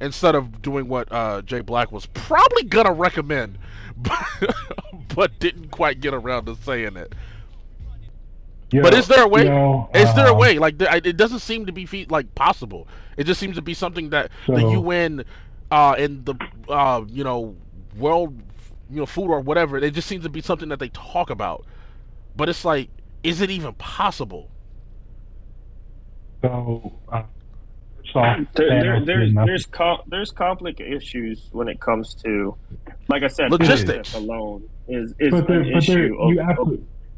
Instead of doing what Jay Black was probably going to recommend, but didn't quite get around to saying it. You but know, is there a way? You know, is there a way? Like, it doesn't seem to be possible. It just seems to be something that the UN and the world, you know, food or whatever, it just seems to be something that they talk about. But it's like, is it even possible? So, there's complex issues when it comes to, like I said, logistics alone is an issue.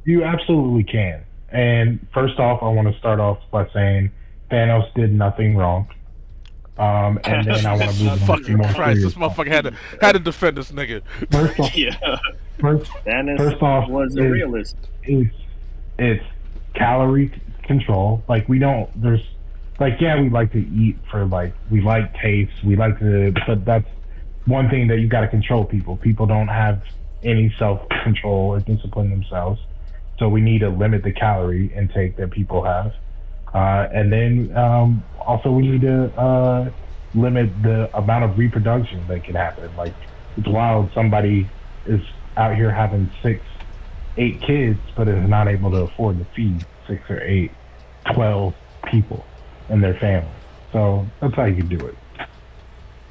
You absolutely can. And first off, I want to start off by saying Thanos did nothing wrong. And then I want to move on to more serious. This motherfucker had to defend this nigga. First off, Thanos was a realist. It's calorie control. Like, we don't. There's like, yeah, we like to eat for, like, we like taste. We like to, but that's one thing that you got to control. People don't have any self control or discipline themselves. So we need to limit the calorie intake that people have. And then also we need to limit the amount of reproduction that can happen. Like, it's wild. Somebody is out here having 6, 8 kids, but is not able to afford to feed 6 or 8, 12 people in their family. So that's how you do it.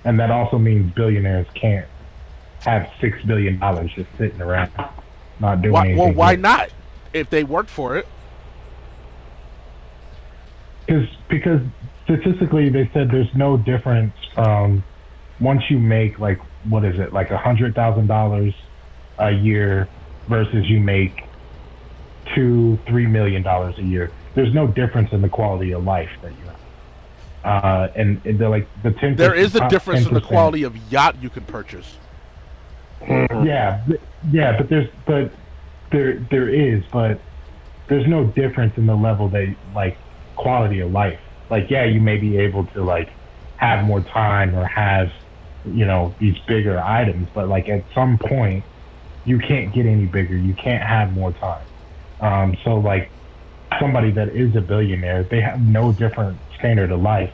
And that also means billionaires can't have $6 billion just sitting around not doing anything. Well, why not? If they work for it. Because statistically, they said there's no difference from once you make like, what is it, like $100,000 a year versus you make $2-3 million a year. There's no difference in the quality of life that you have. And they're like the 10%. There is a difference in the quality of yacht you can purchase. Yeah, but there's no difference in the level that like quality of life. Like, yeah, you may be able to like have more time or have, you know, these bigger items, but like at some point you can't get any bigger. You can't have more time. So like somebody that is a billionaire, they have no different standard of life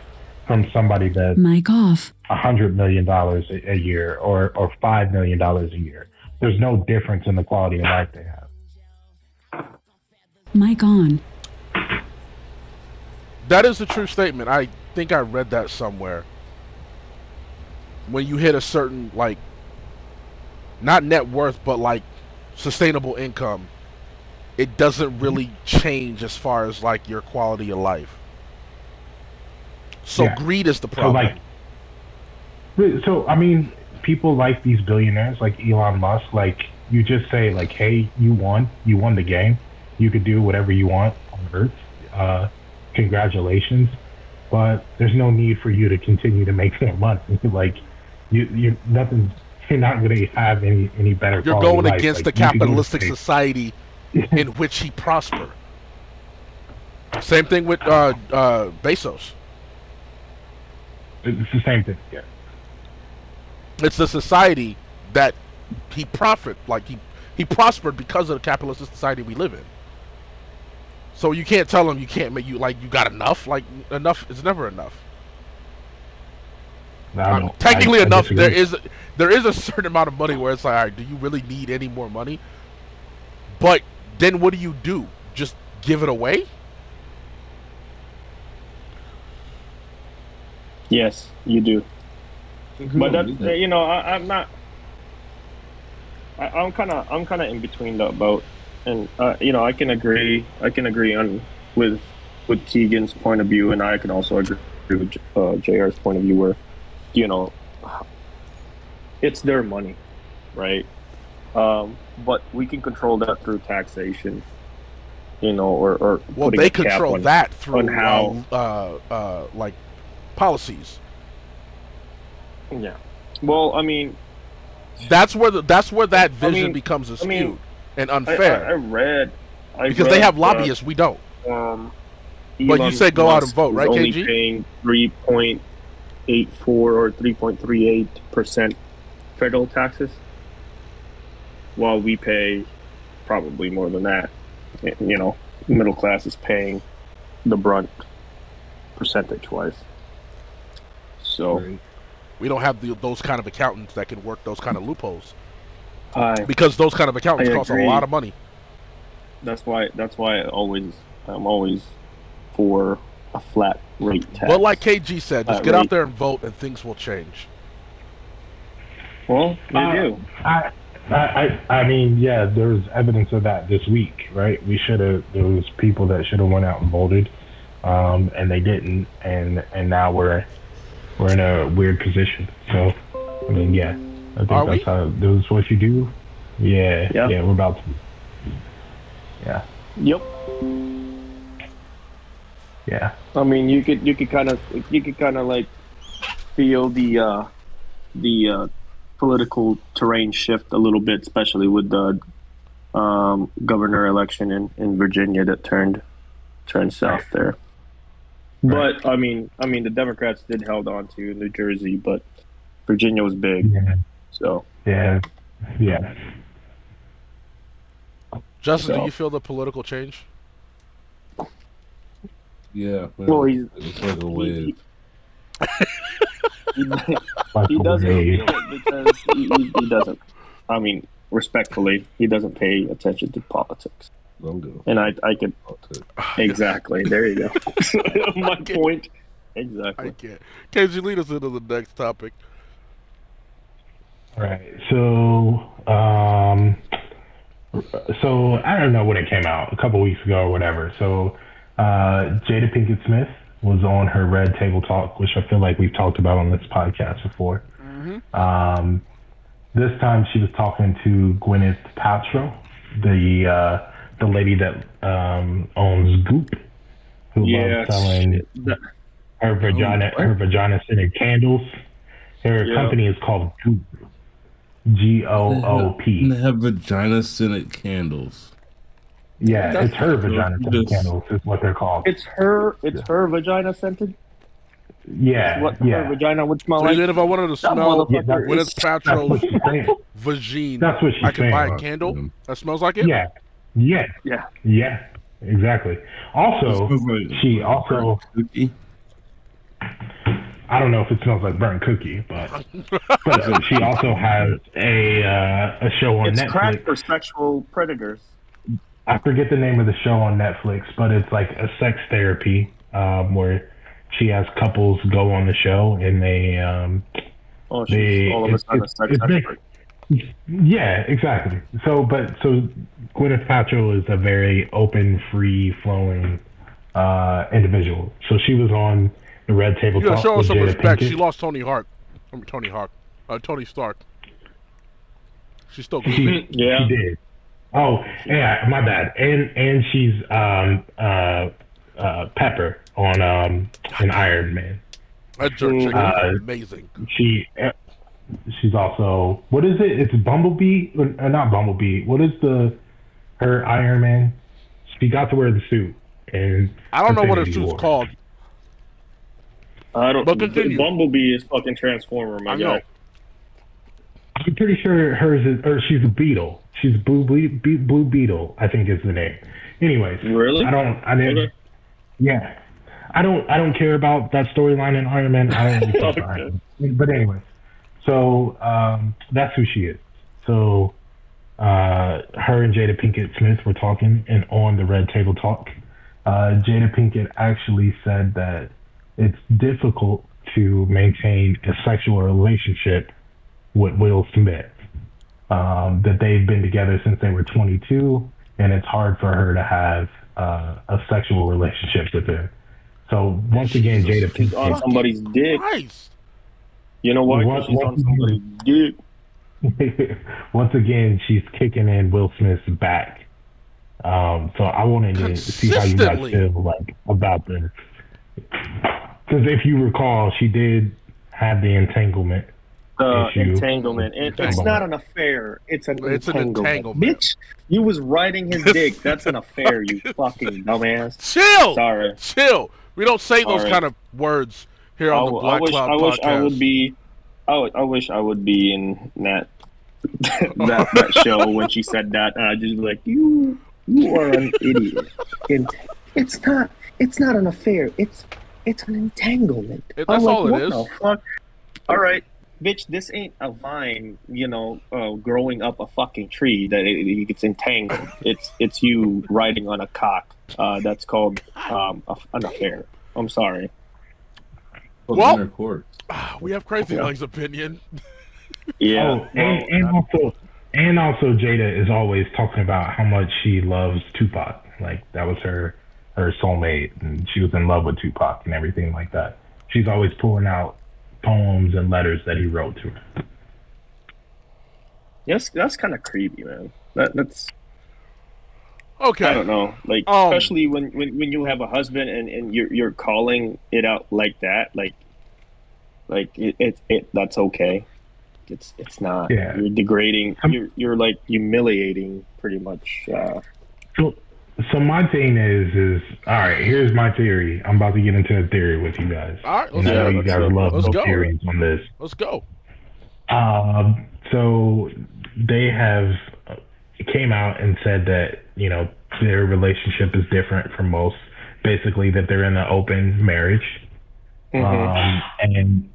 from somebody that $100 million a year or $5 million a year. There's no difference in the quality of life they have. Mic on. That is a true statement. I think I read that somewhere. When you hit a certain, like, not net worth, but like sustainable income, it doesn't really change as far as like your quality of life. So yeah. Greed is the problem. So I mean, people like these billionaires, like Elon Musk, like you just say like, hey, you won the game. You could do whatever you want on Earth. Congratulations. But there's no need for you to continue to make more money. Like you're not going to have any better. You're going against the capitalistic society in which he prospered. Same thing with Bezos. It's the same thing. Yeah. It's the society that he he prospered because of the capitalistic society we live in. So you can't tell him you can't make, you like you got enough. Like enough is never enough. No, technically enough. There is a certain amount of money where it's like, all right, do you really need any more money? But then what do? Just give it away? Yes, you do. But that's, you know, I'm kind of in between that boat, and you know, I can agree with Keegan's point of view, and I can also agree with JR's point of view, where, you know, it's their money, right? But we can control that through taxation, you know, or well, they control that through how like policies. Yeah. Well, I mean, that's where that vision becomes askew and unfair. I read because they have lobbyists, we don't. But you say go out and vote, right, KG? Only paying 3.84 or 3.38% federal taxes, while we pay probably more than that. You know, middle class is paying the brunt percentage-wise. So we don't have those kind of accountants that can work those kind of loopholes, because those kind of accountants cost a lot of money. That's why I'm always for a flat rate tax. But like KG said, just get out there and vote, and things will change. Well, they do. I mean, yeah, there was evidence of that this week, right? There was people that should have went out and voted, and they didn't, and now we're in a weird position. So, I mean, yeah, I think that's what you do. Yeah, yep. Yeah, we're about to. Yeah. Yep. Yeah. I mean, you could kind of like feel the political terrain shift a little bit, especially with the governor election in Virginia that turned south there. Right. But I mean, the Democrats did held on to New Jersey, but Virginia was big. Yeah. So yeah. Justin, do you feel the political change? Yeah. Well, he doesn't because he doesn't. I mean, respectfully, he doesn't pay attention to politics. And I can exactly. There you go. My point. Exactly. I can't. KG, lead us into the next topic. All right. So, I don't know when it came out, a couple weeks ago or whatever. So, Jada Pinkett Smith was on her Red Table Talk, which I feel like we've talked about on this podcast before. Mm-hmm. This time she was talking to Gwyneth Paltrow, the lady that owns Goop, who loves selling her vagina scented candles. Her company is called Goop. GOOP. They have vagina scented candles. Yeah, that's it's her vagina scented candles is what they're called. It's her vagina scented. Yeah, what her vagina would smell like. And then if I wanted to smell Gwyneth Paltrow's vagina, I could buy a candle that smells like it. Yeah. Exactly. Also, she also. I don't know if it smells like burnt cookie, but she also has a show on Netflix. It's crack for sexual predators. I forget the name of the show on Netflix, but it's like a sex therapy where she has couples go on the show and they. Yeah, exactly. So Gwyneth Paltrow is a very open, free-flowing individual. So she was on the Red Table Talk. Show her some respect. She lost Tony Stark. She's still good. She did. Oh, yeah, my bad. And she's Pepper on an Iron Man. That chick is amazing. She's also, what is it? It's Bumblebee, or not Bumblebee. What is her Iron Man? She got to wear the suit, and I don't know what her suit's called. I don't. But Bumblebee is fucking Transformer, my guy. I'm pretty sure hers is, or she's a Beetle. She's Blue Beetle, I think is the name. Anyways, really, I didn't. Yeah, I don't care about that storyline in Iron Man. I don't care about Iron Man. But anyways. So that's who she is. So her and Jada Pinkett Smith were talking, and on the Red Table Talk, Jada Pinkett actually said that it's difficult to maintain a sexual relationship with Will Smith, that they've been together since they were 22, and it's hard for her to have a sexual relationship with him. So once again, Jada Pinkett... She's on somebody's dick. Christ. You know what? Once again, she's kicking in Will Smith's back. So I wanted to see how you guys feel about this, because if you recall, she did have the entanglement. Entanglement. It's not an affair. It's an entanglement. Bitch, you was riding his dick. That's an affair. You fucking dumbass. Chill. Sorry. Chill. We don't say those kind of words. Here on the Black Cloud Podcast. I wish I would be in that show when she said that, and I'd just be like, you are an idiot. And it's not an affair. It's an entanglement. That's all it is. Fuck? All right, bitch. This ain't a vine, growing up a fucking tree that it gets entangled. It's you riding on a cock. That's called an affair. I'm sorry. Well, we have Crazy Legs' opinion. Yeah. Oh, and also Jada is always talking about how much she loves Tupac. Like, that was her soulmate, and she was in love with Tupac and everything like that. She's always pulling out poems and letters that he wrote to her. Yes, that's kind of creepy, man. That's... Okay. I don't know, like especially when you have a husband and you're calling it out like that, like it that's okay. It's not. Yeah. You're degrading. You're like humiliating, pretty much. So my thing is all right. Here's my theory. I'm about to get into a theory with you guys. All right. I know you guys love both theories on this. Let's go. So they have. Came out and said that, their relationship is different from most, basically that they're in an open marriage. And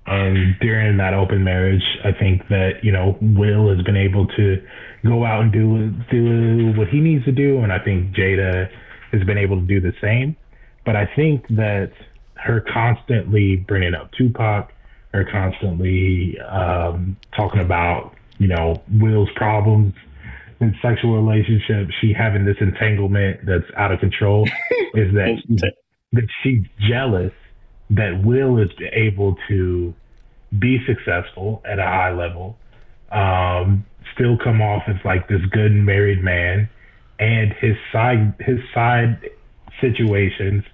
during that open marriage, I think that, you know, Will has been able to go out and do what he needs to do. And I think Jada has been able to do the same. But I think that her constantly bringing up Tupac, her constantly talking about, you know, Will's problems in sexual relationships, she having this entanglement that's out of control, is that she's jealous that Will is able to be successful at a high level, still come off as like this good married man, and his side situations,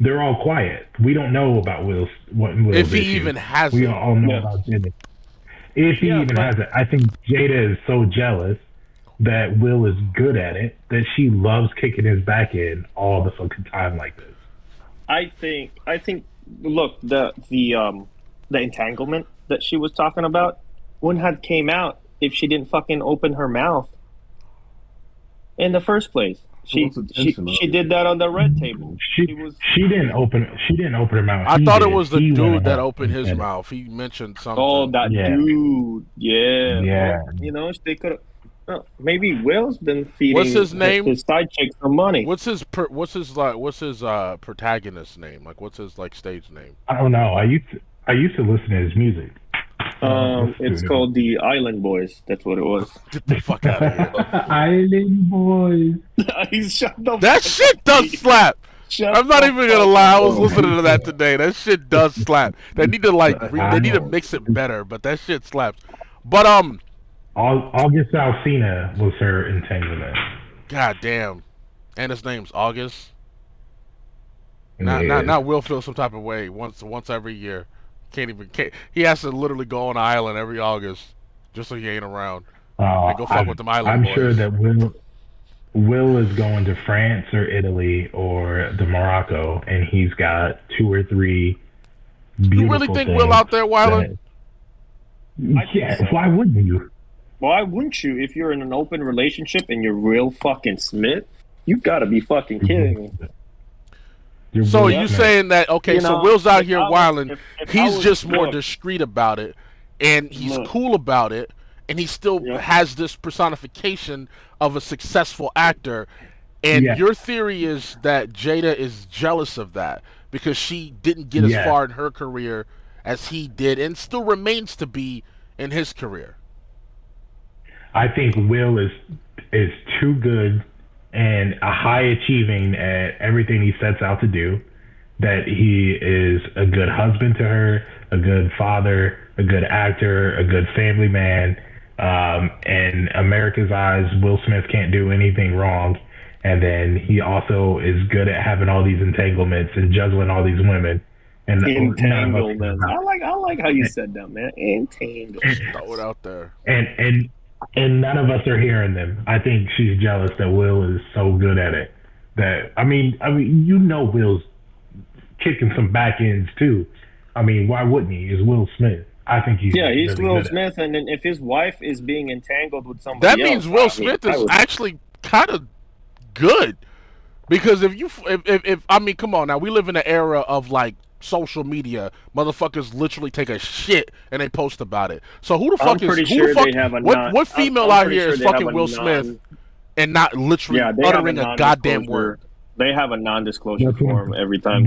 they're all quiet. We don't know about Will if he even has it. We all know about Jada. If he even has it. I think Jada is so jealous that Will is good at it that she loves kicking his back in all the fucking time like this. I think. Look, the entanglement that she was talking about wouldn't have came out if she didn't fucking open her mouth in the first place. She did that on the red table. She didn't open her mouth. I thought it was the dude that opened his mouth. He mentioned something. Oh, that dude. Yeah. You know, they could have. Maybe Will's been feeding his side chick some money. What's his protagonist name? Like, what's his stage name? I don't know. I used to listen to his music. It's called The Island Boys. That's what it was. Get the fuck out of here. Island Boys. That shit does slap. I'm not even gonna lie. I was listening to that today. That shit does slap. They need to they need to mix it better, but that shit slaps. But August Alsina was her entanglement. God damn. And his name's August. Not Will feel some type of way once every year. He has to literally go on an island every August just so he ain't around. And go fuck with them island boys. I'm sure that Will is going to France or Italy or the Morocco, and he's got two or three beautiful You really think Will out there wilding? Yeah, why wouldn't you? Why wouldn't you? If you're in an open relationship and you're real fucking Smith, you gotta be fucking kidding me. So you saying that, okay, so Will's out here wilding. He's just more discreet about it, and he's cool about it, and he still has this personification of a successful actor. And your theory is that Jada is jealous of that because she didn't get as far in her career as he did and still remains to be in his career. I think Will is too good and a high achieving at everything he sets out to do, that he is a good husband to her, a good father, a good actor, a good family man. In America's eyes, Will Smith can't do anything wrong. And then he also is good at having all these entanglements and juggling all these women. And entanglements. I like how you said that, man. Entanglements. Throw it out there. And none of us are hearing them. I think she's jealous that Will is so good at it. That I mean, you know, Will's kicking some back ends too. I mean, why wouldn't he? He's Will Smith. I think he's really Will Smith. And then if his wife is being entangled with somebody else, that means Will Smith is actually kind of good. Because if come on now, we live in an era of social media, motherfuckers literally take a shit and they post about it. So who the fuck what female out here is fucking Will Smith and not literally uttering a goddamn word? They have a non-disclosure form every time.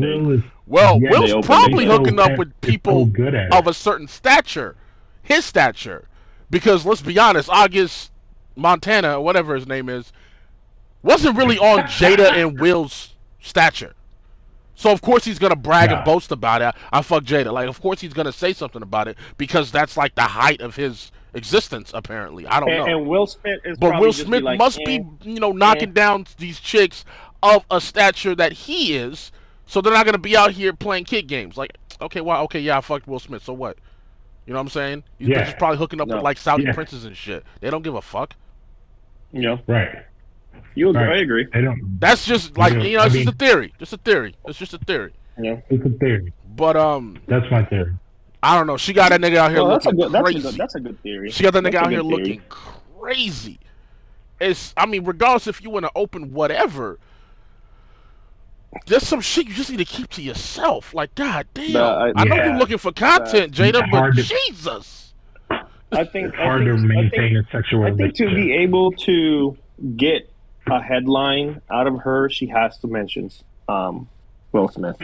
Will's probably hooking up with people of a certain stature, his stature, because let's be honest, August Montana, whatever his name is, wasn't really on Jada and Will's stature. So, of course, he's going to brag and boast about it. I fuck Jada. Of course, he's going to say something about it because that's, the height of his existence, apparently. I don't know. And Will Smith is probably Will Smith must be knocking down these chicks of a stature that he is, so they're not going to be out here playing kid games. I fucked Will Smith, so what? You know what I'm saying? They're just probably hooking up with, Saudi princes and shit. They don't give a fuck. Yeah. Right. I agree. I don't. That's just just a theory. Just a theory. It's just a theory. Yeah, it's a theory. But that's my theory. I don't know. She got that nigga out here looking crazy. That's a good theory. She got that nigga out here looking crazy. Regardless if you in an open whatever, There's some shit you just need to keep to yourself. Like, God damn. I know you're looking for content, Jada, but Jesus. I think to be able to get a headline out of her, she has to mention Will Smith.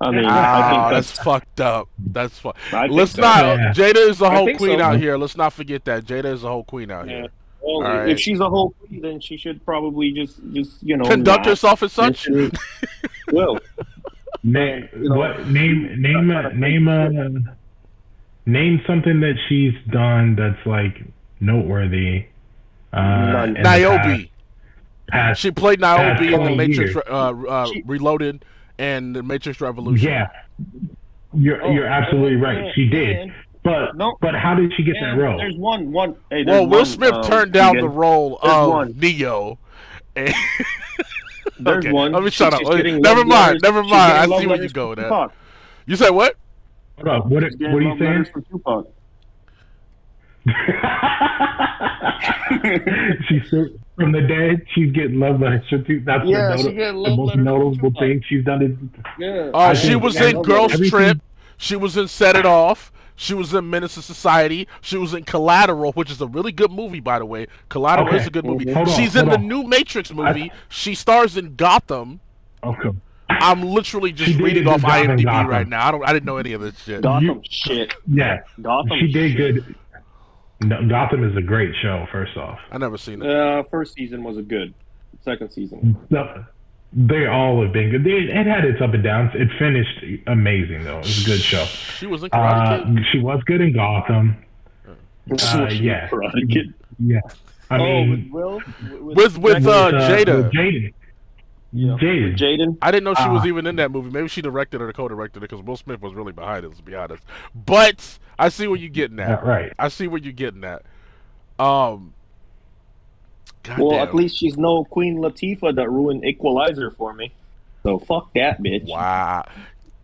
I mean, I think that's fucked up. That's fucked. Jada is the whole queen out here. Let's not forget that Jada is the whole queen out here. Well, right. If she's a whole queen, then she should probably just you know conduct herself as such. Well, name something that she's done that's like noteworthy. Niobe. She played Niobe in the Matrix Reloaded and the Matrix Revolution. Yeah, you're absolutely right. Yeah, she did. Man. But how did she get that role? There's one. Hey, there's Will Smith turned down the role of Neo. And there's one. Let me shut up. Never mind. I see where you go with that. You said what? Hold up. What are you saying? For Tupac. She's from the dead. She's getting love letters for Tupac. The most notable thing she's done is. Yeah. She was in Girls Trip. She was in Set It Off. She was in Menace to Society. She was in Collateral, which is a really good movie, by the way. Collateral is a good movie. She's in the new Matrix movie. She stars in Gotham. Okay. I'm literally just reading off IMDb right now. I didn't know any of this shit. Yeah. She did good. No, Gotham is a great show, first off. I never seen it. First season was good. Second season. No. They all have been good. It had its up and downs. It finished amazing, though. It was a good show. She was a Karate Kid. She was good in Gotham. Karate Kid. Yeah. I mean, with Jada. With Jaden. Yeah. Jaden. I didn't know she was even in that movie. Maybe she directed or co-directed it because Will Smith was really behind it, to be honest. But I see where you're getting at. Right. I see where you're getting at. At least she's no Queen Latifah that ruined Equalizer for me. So fuck that bitch. Wow,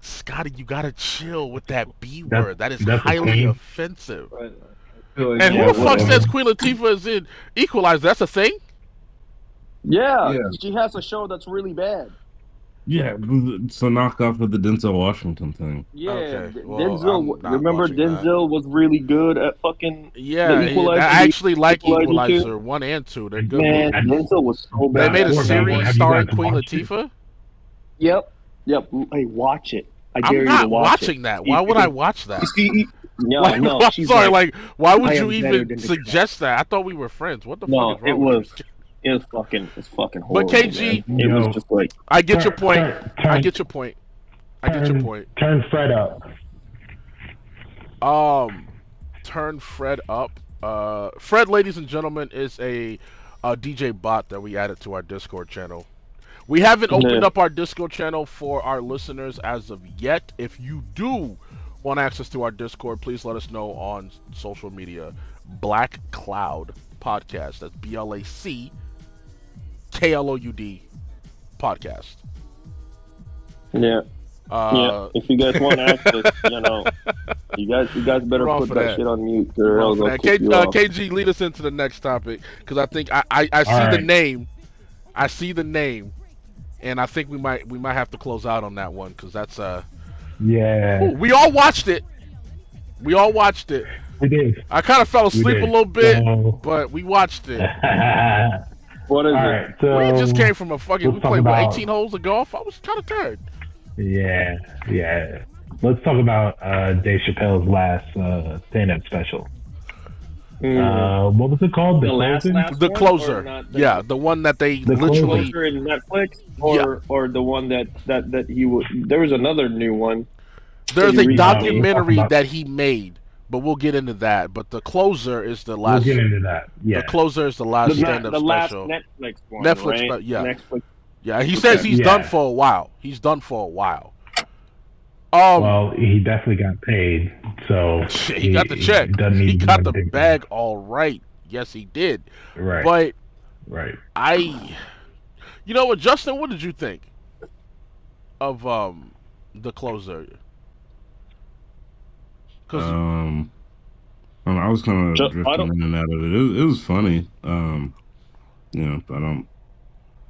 Scotty, you gotta chill with that B word. That is highly offensive. Right. And who the fuck says Queen Latifah is in Equalizer? That's a thing. Yeah, she has a show that's really bad. Yeah, it's a knockoff of the Denzel Washington thing. Yeah, okay. Denzel. Remember, Denzel was really good at fucking. Yeah, I actually like Equalizer 1 and 2. They're good. Man, Denzel was so bad. They made a series starring Queen Latifah? Yep. Hey, watch it. I'm not watching that. Why would I watch that? No. I'm sorry, why would you even suggest that? I thought we were friends. What the fuck is wrong with you? It's fucking horrible. But KG, was just like I get your point. Turn Fred up. Turn Fred up. Fred, ladies and gentlemen, is a DJ bot that we added to our Discord channel. We haven't opened up our Discord channel for our listeners as of yet. If you do want access to our Discord, please let us know on social media. Black Cloud Podcast. That's BLACKLOUD podcast. Yeah. If you guys want access, you guys better put that shit on mute. KG, lead us into the next topic because I think I see the name. I see the name, and I think we might have to close out on that one because that's we all watched it. We did. I kind of fell asleep a little bit, but we watched it. What is it? Right, so we just came from a fucking. We played 18 holes of golf. I was kind of tired. Yeah. Let's talk about Dave Chappelle's last stand-up special. What was it called? The Closer. The one that they literally. Closer in Netflix, or the one that he would. There was another new one. There's a documentary that he made. But we'll get into that. But The Closer is the last. We'll get into that. Yeah. The Closer is the last stand-up special. The last Netflix one, Netflix, right? Yeah. Netflix. Yeah, he says he's done for a while. Well, he definitely got paid, so he got the check. He got the bag, all right. Yes, he did. Right. But you know what, Justin? What did you think of The Closer? I was kind of drifting in and out of it. It was funny. But I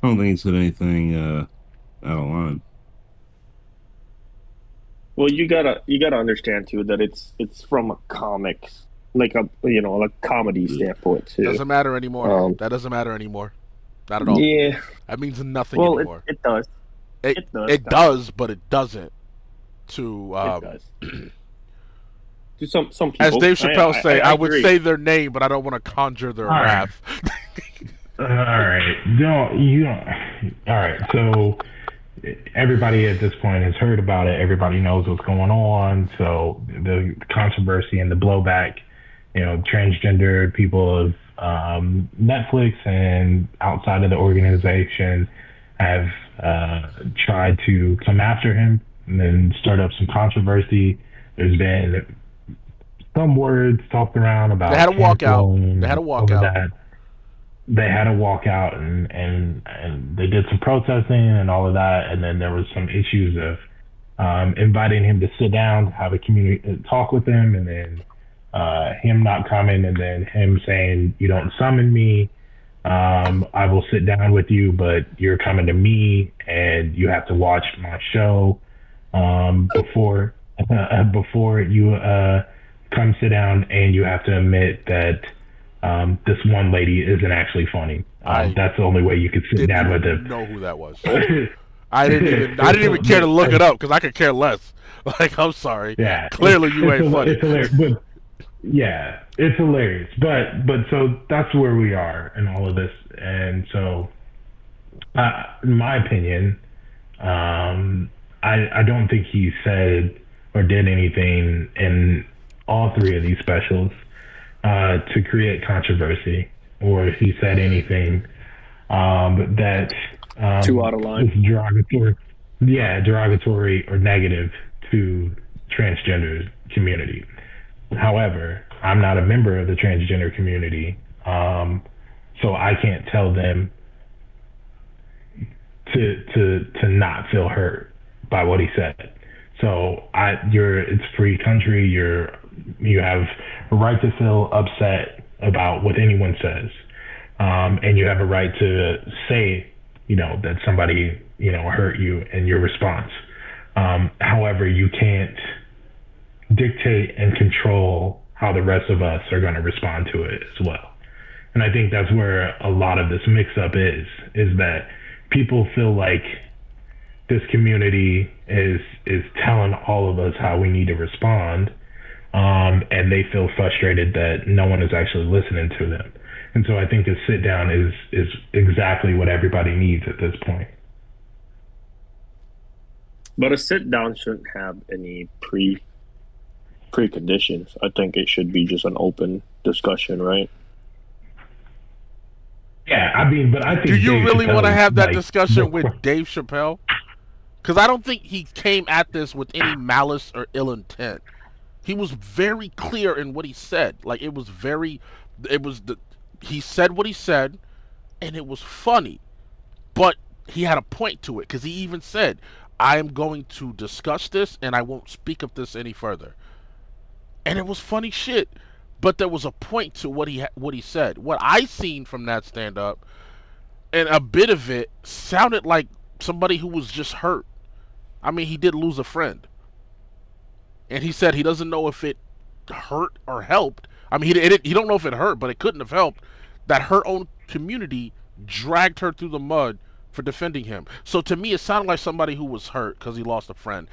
don't think it's said anything out of line. Well, you gotta understand too that it's from a comics, like a comedy standpoint too. Doesn't matter anymore. That doesn't matter anymore. Not at all. Yeah, that means nothing anymore. It does. It does, but it doesn't. It does. To some people. As Dave Chappelle say, I would say their name, but I don't want to conjure their wrath. All right. All right. So everybody at this point has heard about it. Everybody knows what's going on. So the controversy and the blowback, transgendered people of Netflix and outside of the organization have tried to come after him and then start up some controversy. There's been some words talked around about. They had a walkout. They had a walkout and they did some protesting and all of that. And then there was some issues of inviting him to sit down, have a community talk with him, and then him not coming, and then him saying, "You don't summon me. I will sit down with you, but you're coming to me, and you have to watch my show before you come sit down, and you have to admit that this one lady isn't actually funny. That's the only way you could sit down with him." Know who that was? I didn't even care to look it up because I could care less. Like, I'm sorry. Yeah, clearly you ain't funny. It's hilarious. It's hilarious. But so that's where we are in all of this, and so in my opinion, I don't think he said or did anything in all three of these specials to create controversy, or if he said anything that too out of line, is derogatory or negative to transgender community. However, I'm not a member of the transgender community, so I can't tell them to not feel hurt by what he said. So it's a free country. You have a right to feel upset about what anyone says, and you have a right to say, that somebody hurt you and your response. However, you can't dictate and control how the rest of us are going to respond to it as well. And I think that's where a lot of this mix-up is that people feel like this community is telling all of us how we need to respond, and they feel frustrated that no one is actually listening to them. And so I think a sit down is exactly what everybody needs at this point. But a sit down shouldn't have any preconditions. I think it should be just an open discussion, right? Yeah, but I think. Do you really want to have that discussion with Dave Chappelle? Because I don't think he came at this with any malice or ill intent. He was very clear in what he said. Like, he said what he said, and it was funny. But he had a point to it, because he even said, "I am going to discuss this, and I won't speak of this any further." And it was funny shit, but there was a point to what he said. What I seen from that stand-up, and a bit of it, sounded like somebody who was just hurt. I mean, he did lose a friend, and he said he doesn't know if it hurt or helped. I mean, he don't know if it hurt, but it couldn't have helped that her own community dragged her through the mud for defending him. So to me, it sounded like somebody who was hurt because he lost a friend.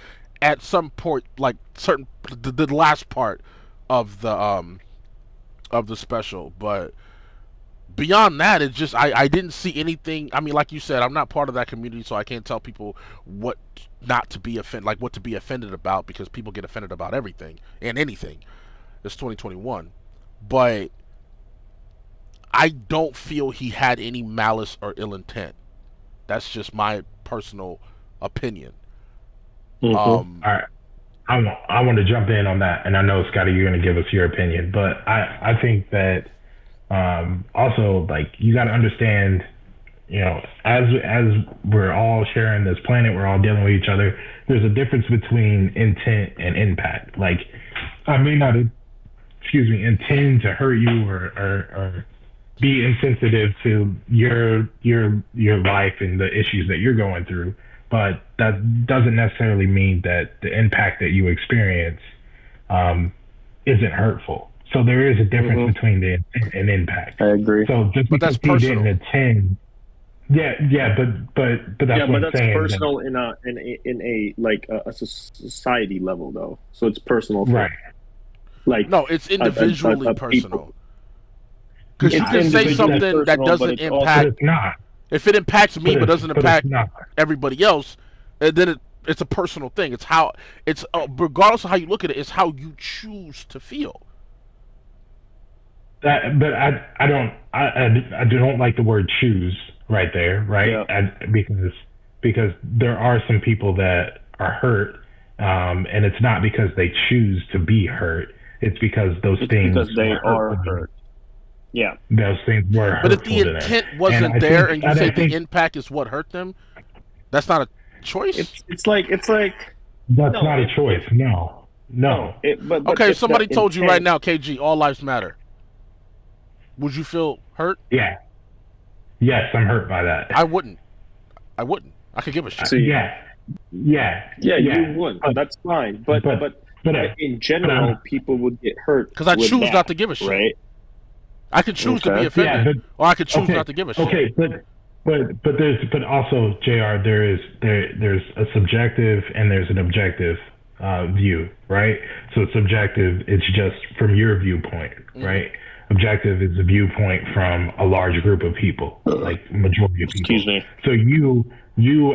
At some point, like the last part of the special, but beyond that, it's just I didn't see anything. I mean, like you said, I'm not part of that community, so I can't tell people what to be offended about, because people get offended about everything and anything. It's 2021, but I don't feel he had any malice or ill intent. That's just my personal opinion. Mm-hmm. All right, I want to jump in on that, and I know, Scotty, you're going to give us your opinion, but I think that also, like, you got to understand, as we're all sharing this planet, we're all dealing with each other. There's a difference between intent and impact. Like, I may not, intend to hurt you or be insensitive to your life and the issues that you're going through. But that doesn't necessarily mean that the impact that you experience isn't hurtful. So there is a difference between an impact. I agree. So just because you didn't attend, but that's what I'm saying. Yeah, but that's personal in a society level though. So it's personal, right? Like no, it's individually personal. Because you can say something that doesn't impact. If it impacts me but doesn't impact everybody else, then it's a personal thing. It's how it's regardless of how you look at it, it's how you choose to feel. But I don't like the word choose right there, right? Yeah. Because there are some people that are hurt, and it's not because they choose to be hurt. It's because those things are hurt. Yeah, those things were. But if the intent wasn't there, and you say the impact is what hurt them, that's not a choice. It's like that's not a choice. No. Okay, somebody told you right now, KG, all lives matter. Would you feel hurt? Yeah. Yes, I'm hurt by that. I wouldn't. I could give a shit. So, you would. That's fine. But in general, people would get hurt because I choose not to give a shit. Right. I could choose to be offended, or I could choose not to give a shit. Okay, but also, JR, there's a subjective and there's an objective view, right? So subjective, it's just from your viewpoint, right? Objective is a viewpoint from a large group of people, like majority of people. Excuse me. So you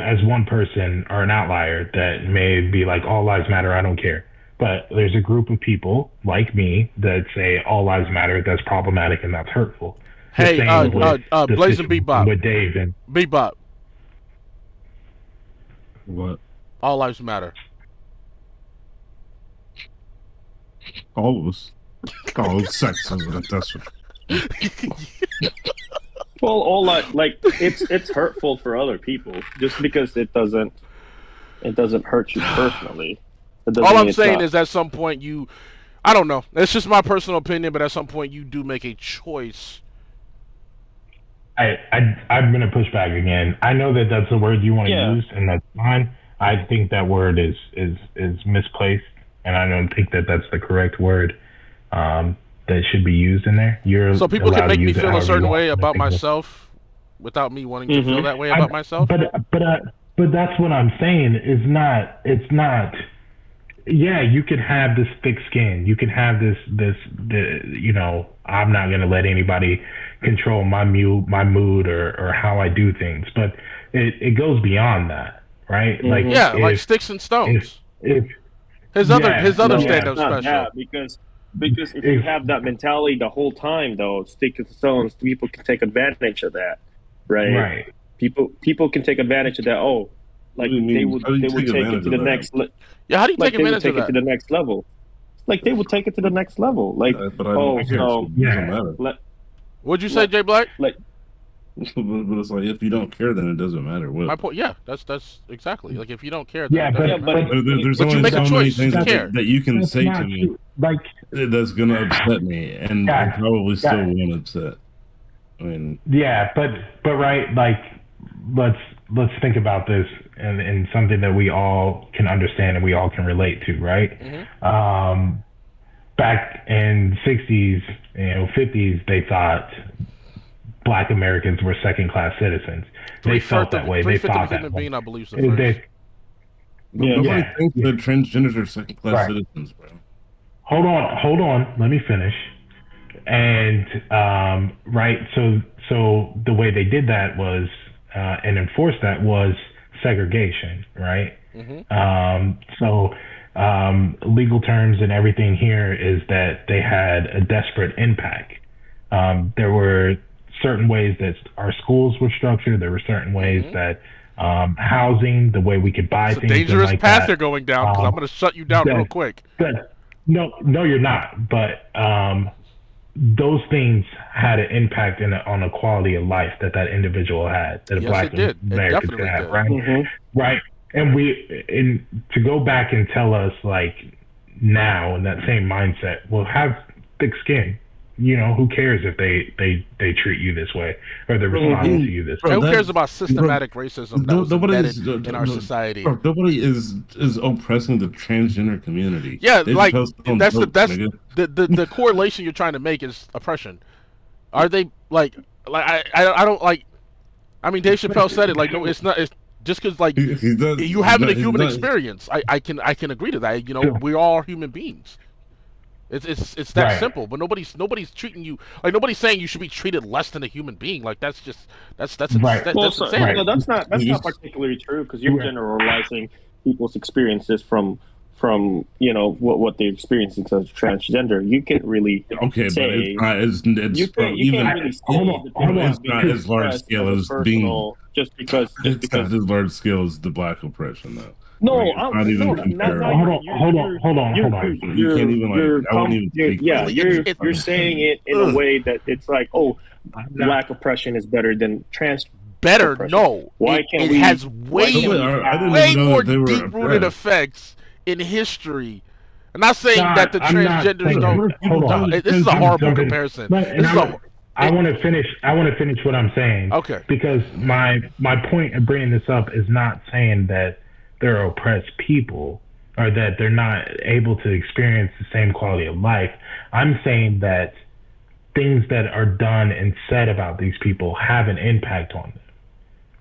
as one person are an outlier that may be like, all lives matter, I don't care. But there's a group of people like me that say all lives matter. That's problematic and that's hurtful. Hey, Blazing Bebop. With Dave and Bebop. What? All lives matter. All of us. All sex is what that's what. Well, it's hurtful for other people just because it doesn't hurt you personally. All I'm saying is at some point I don't know. It's just my personal opinion, but at some point you do make a choice. I'm going to push back again. I know that that's the word you want to use, and that's fine. I think that word is misplaced, and I don't think that that's the correct word that should be used in there. So people can make me feel a certain way about myself without me wanting to feel that way about myself? But that's what I'm saying. It's not... Yeah, you can have this thick skin. You can have this, I'm not going to let anybody control my mood or how I do things. But it goes beyond that, right? Mm-hmm. Like sticks and stones. His other stand-up special. Yeah, because if you have that mentality the whole time, though, sticks and stones, people can take advantage of that, right? Right. People can take advantage of that. Oh. Like they would take it to the next level. Yeah, how do you take advantage of that? Take it to the next level. Like they would take it to the next level. Like What'd you say, Jay Black? Like, but it's like if you don't care, then it doesn't matter. What? My point. Yeah, that's exactly. Like if you don't care, then but you make a choice to care that you can say to me, like that's gonna upset me, and probably still won't upset. I mean, yeah, but right, like let's think about this. And something that we all can understand and we all can relate to, right? Mm-hmm. Back in 60s, 50s, they thought Black Americans were second-class citizens. They felt that way. They thought that way. I believe so. Nobody thinks that transgenders are second-class citizens, bro. Hold on. Let me finish. And so the way they did that was and enforced that was segregation, right? Mm-hmm. Legal terms and everything here is that they had a desperate impact. There were certain ways that our schools were structured. There were certain ways that housing, the way we could buy things. Dangerous like path that. They're going down because I'm going to shut you down real quick. No, you're not. But those things had an impact on the quality of life that individual had, that a Black American had, right? Mm-hmm. Right. And to go back and tell us like now in that same mindset, we'll have thick skin. you know, who cares if they treat you this way or they respond to you this way? Who cares about systematic racism that was embedded in our society? Bro, nobody is oppressing the transgender community. Yeah, like that's the correlation you're trying to make is oppression. Are they I don't like? I mean, Dave Chappelle said it. Like, no, it's not. It's just because like you having a human experience. I can agree to that. You know, we're all human beings. It's that simple, but nobody's treating you like nobody's saying you should be treated less than a human being. Like that's not particularly true because you're generalizing people's experiences from you know what they're experiencing as transgender. You can't really say, but it's not as large scale as being just because as large scale as the black oppression though. No, hold on. You can't even like. I wouldn't even think. Yeah, you're saying it in a way that it's like, oh, black oppression is better than trans. Better oppression. No. Why can't it we? It has way more deep-rooted effects in history. I'm not saying that the transgenders don't. Hold on. This is a horrible comparison. I want to finish what I'm saying. Okay. Because my point of bringing this up is not saying that they're oppressed people or that they're not able to experience the same quality of life. I'm saying that things that are done and said about these people have an impact on them,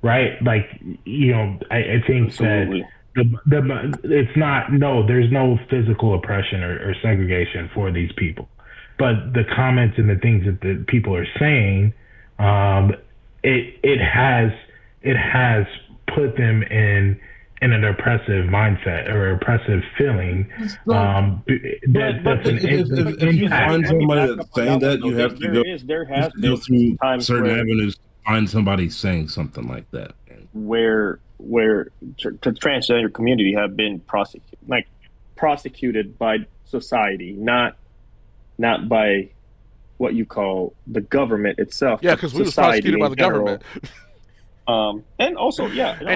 right? Like, you know, I think Absolutely. That it's not, there's no physical oppression or segregation for these people, but the comments and the things that the people are saying, it has put them in an oppressive mindset or oppressive feeling, if you find somebody saying that, you have to go through certain avenues to find somebody saying something like that. Where the transgender community have been prosecuted by society, not by what you call the government itself. Yeah, because we were prosecuted by the government. And also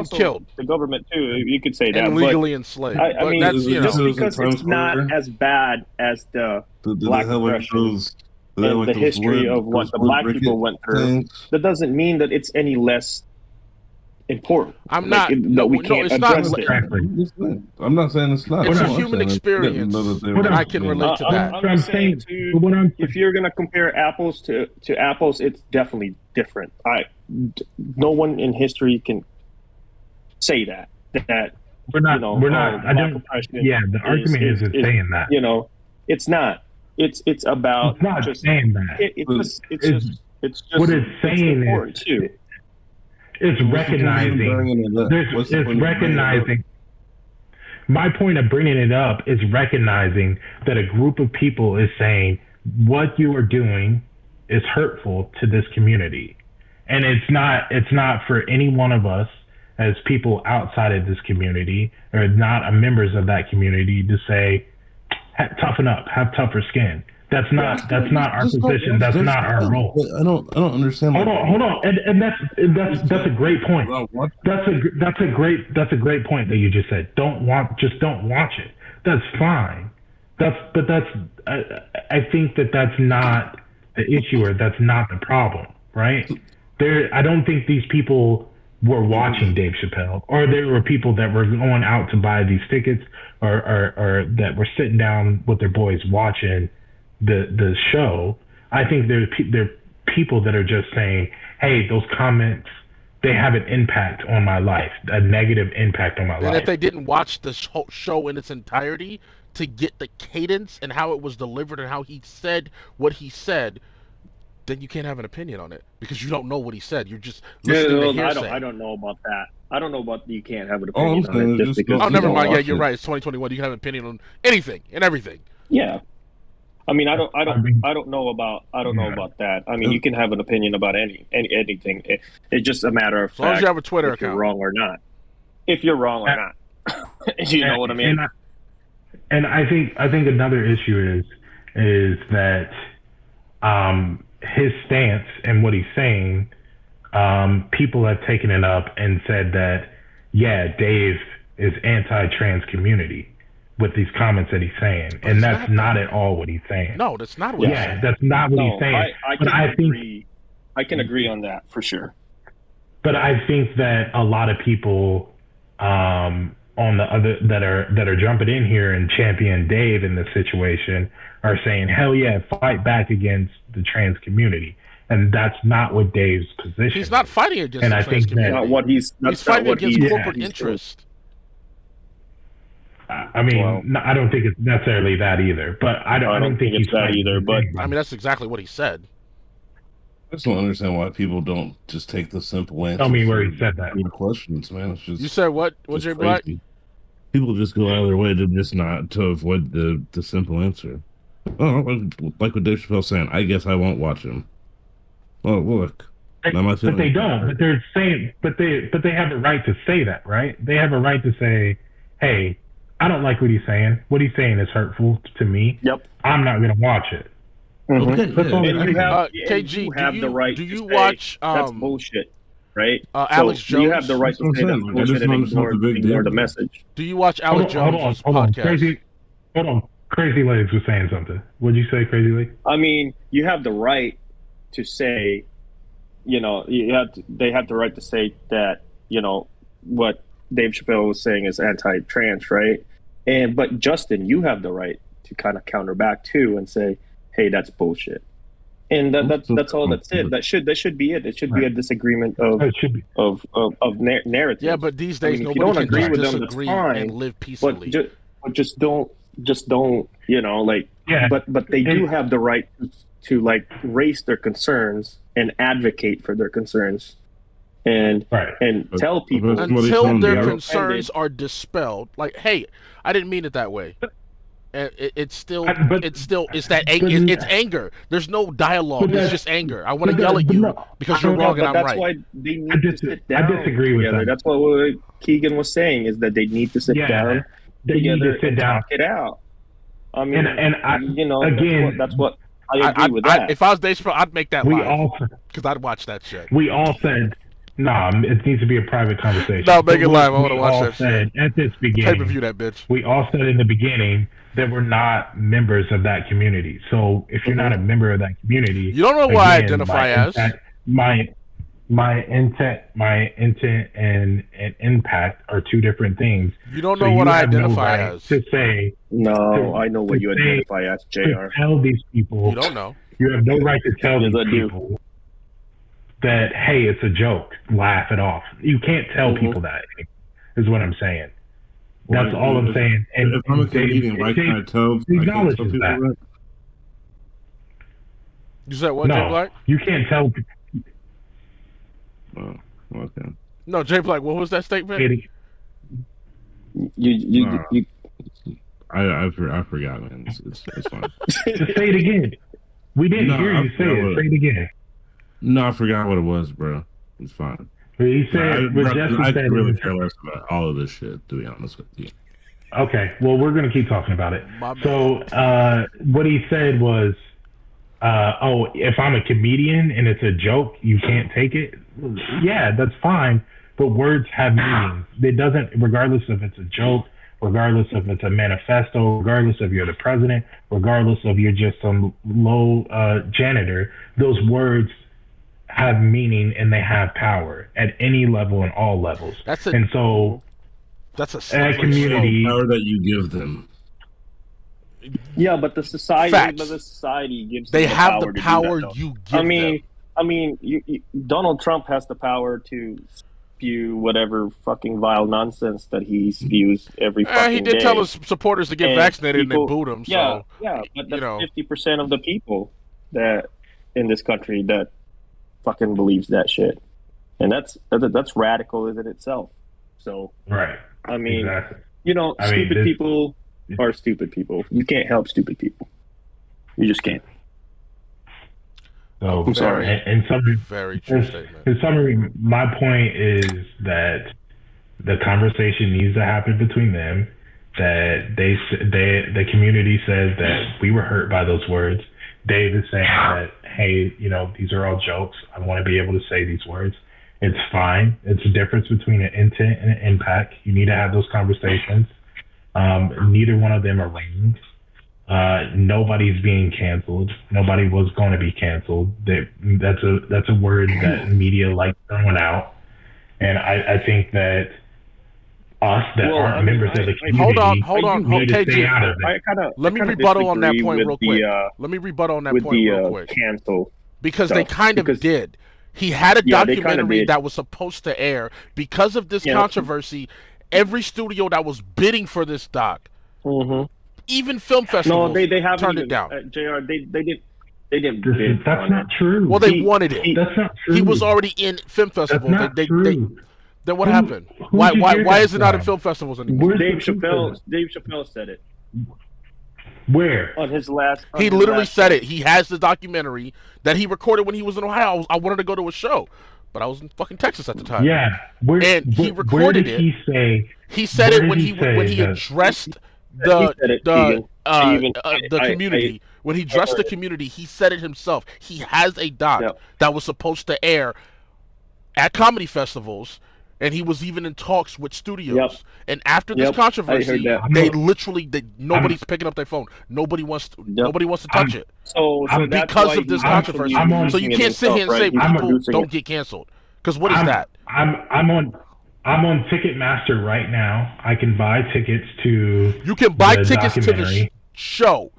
killed the government too. You could say that, and legally enslaved. I mean, that's, you know, just because it's not as bad as the black oppression and the history of what the black people went through, that doesn't mean that it's any less important. I'm not. No, we can't address it. I'm not saying it's not. It's a human experience. I can relate to that. I'm saying if you're gonna compare apples to apples, it's definitely different. No one in history can say that we're not. You know, we're not. I don't. Yeah, the argument isn't saying that. You know, it's not. It's about. It's not just saying that. It's just what it's saying is too. It's recognizing. It's recognizing. My point of bringing it up is recognizing that a group of people is saying what you are doing is hurtful to this community. And it's not for any one of us as people outside of this community or not a members of that community to say, toughen up, have tougher skin. That's not our position. That's not our role. I don't understand. Hold on. And that's a great point. That's a great point that you just said. Don't watch it. That's fine. I think that's not the issue or that's not the problem, right? I don't think these people were watching Dave Chappelle, or there were people that were going out to buy these tickets, or that were sitting down with their boys watching the show. I think there are people that are just saying, "Hey, those comments, they have an impact on my life, a negative impact on my life." And if they didn't watch the show in its entirety to get the cadence and how it was delivered and how he said what he said, then you can't have an opinion on it because you don't know what he said. You're just listening to hearsay. I don't know about that. I don't know about you can't have an opinion on it just because. Oh, never mind. Yeah, you're right. It's 2021. You can have an opinion on anything and everything. Yeah, I mean, I don't know about that. I mean, you can have an opinion about anything. It's just a matter of fact. As long as you have a Twitter account, you're wrong or not. If you're wrong or not, you know what I mean. And I think another issue is that. His stance and what he's saying, people have taken it up and said that, yeah, Dave is anti-trans community. with these comments that he's saying, but and that's not at all what he's saying. No, that's not what. Yeah, he's saying. That's not what he's saying. I can agree on that for sure. But I think that a lot of people on the other that are jumping in here and champion Dave in this situation are saying, "Hell yeah, fight back against the trans community." And that's not what Dave's position. He's not fighting against the trans community. Not what he's fighting what against corporate interest. I mean, well, no, I don't think it's necessarily that either. But I don't think it's that either. But I mean, that's exactly what he said. I just don't understand why people don't just take the simple answer. Tell me where he said that. Questions, man. It's just, you said what? What's your black? People just go out of their way to just not to avoid the simple answer. Oh, like what Dave Chappelle's saying. I guess I won't watch him. Oh, look. But they don't. But they're saying. But they have a right to say that, right? They have a right to say, "Hey, I don't like what he's saying. What he's saying is hurtful to me. Yep. I'm not going to watch it." Mm-hmm. KG, do you watch? That's bullshit, right? Alex Jones. You have the right to say that's bullshit and ignore the message. Do you watch Alex Jones' podcast? Crazy Legs was saying something. What'd you say, Crazy Legs? I mean, you have the right to say, they have the right to say that, what Dave Chappelle was saying is anti-trans, right? But Justin, you have the right to kind of counter back too and say, "Hey, that's bullshit," and that's all that's it. That should be it. It should be a disagreement of narrative. Yeah, but these days nobody can disagree and live peacefully. But just don't. But they do have the right to raise their concerns and advocate for their concerns. And tell people until their concerns are dispelled. Like, hey, I didn't mean it that way. It's anger. There's no dialogue. It's just anger. I want to yell at you because you're wrong and I'm right. That's why they need to sit down. I disagree with that. That's what Keegan was saying, is that they need to sit down together and talk it out. I mean, again, that's what. I agree with that. If I was Dave Chappelle, I'd make that live because I'd watch that shit. We all said, "Nah, it needs to be a private conversation." No, make it live. I want to watch that shit. At this beginning, pay-per-view that bitch. We all said in the beginning that we're not members of that community. So if you're not a member of that community, you don't know what I identify as. My intent and impact are two different things. You don't know what I identify as. To say no, I know what you identify as, JR. Tell these people. You don't know. You have no right to tell these people that, hey, it's a joke. Laugh it off. You can't tell people that. Is what I'm saying. That's all I'm saying. And if I'm a comedian, why can't I tell people that? You said what, Jay Black? You can't tell. Oh, okay. No, Jay Black, what was that statement? I forgot, man. It's fine. Just say it again. We didn't hear you say it. Say it again. No, I forgot what it was, bro. It's fine. He said, I really care less about all of this shit, to be honest with you. Okay, well, we're going to keep talking about it. So what he said was, if I'm a comedian and it's a joke, you can't take it. Yeah, that's fine. But words have meaning. It doesn't, regardless if it's a joke, regardless if it's a manifesto, regardless if you're the president, regardless if you're just some low janitor, those words have meaning and they have power at any level and all levels. That's a community power that you give them. Yeah, but the society gives. They have the power you give. I mean, Donald Trump has the power to spew whatever fucking vile nonsense that he spews every fucking day. He did tell his supporters to get vaccinated and they booed him. So, yeah, but that's 50% of the people that in this country that fucking believes that shit, and that's radical in itself. So, right. I mean, exactly. People. Are stupid people. You can't help stupid people. You just can't. So, I'm sorry. In summary, my point is that the conversation needs to happen between them. That the community says that we were hurt by those words. Dave is saying that, hey, these are all jokes. I want to be able to say these words. It's fine. It's a difference between an intent and an impact. You need to have those conversations. Neither one of them are rings. Nobody's being canceled. Nobody was going to be canceled. That's a word that media likes throwing out. And I think that us that aren't members of the community. Hold on. KG, let me rebuttal on that point real quick. Cancel. Because they kind of did. He had a documentary that was supposed to air. Because of this controversy, every studio that was bidding for this doc, even film festivals, they haven't turned it down. JR, they didn't bid. That's not true. Well, they wanted it. That's not true. He was already in film festivals. That's not true. Then what happened? Why is it not in film festivals anymore? Dave Chappelle said it. Where? On his last... He literally said it. He has the documentary that he recorded when he was in Ohio. I wanted to go to a show, but I was in fucking Texas at the time. Yeah. He recorded it. He said it when he addressed the community. When he addressed the community, he said it himself. He has a doc that was supposed to air at comedy festivals, and he was even in talks with studios. Yep. And after this controversy, nobody's picking up their phone. Nobody wants to touch it. So because of this controversy, so you can't sit here and say people don't get canceled. Because what is that? I'm on Ticketmaster right now. I can buy tickets to. You can buy tickets to the show,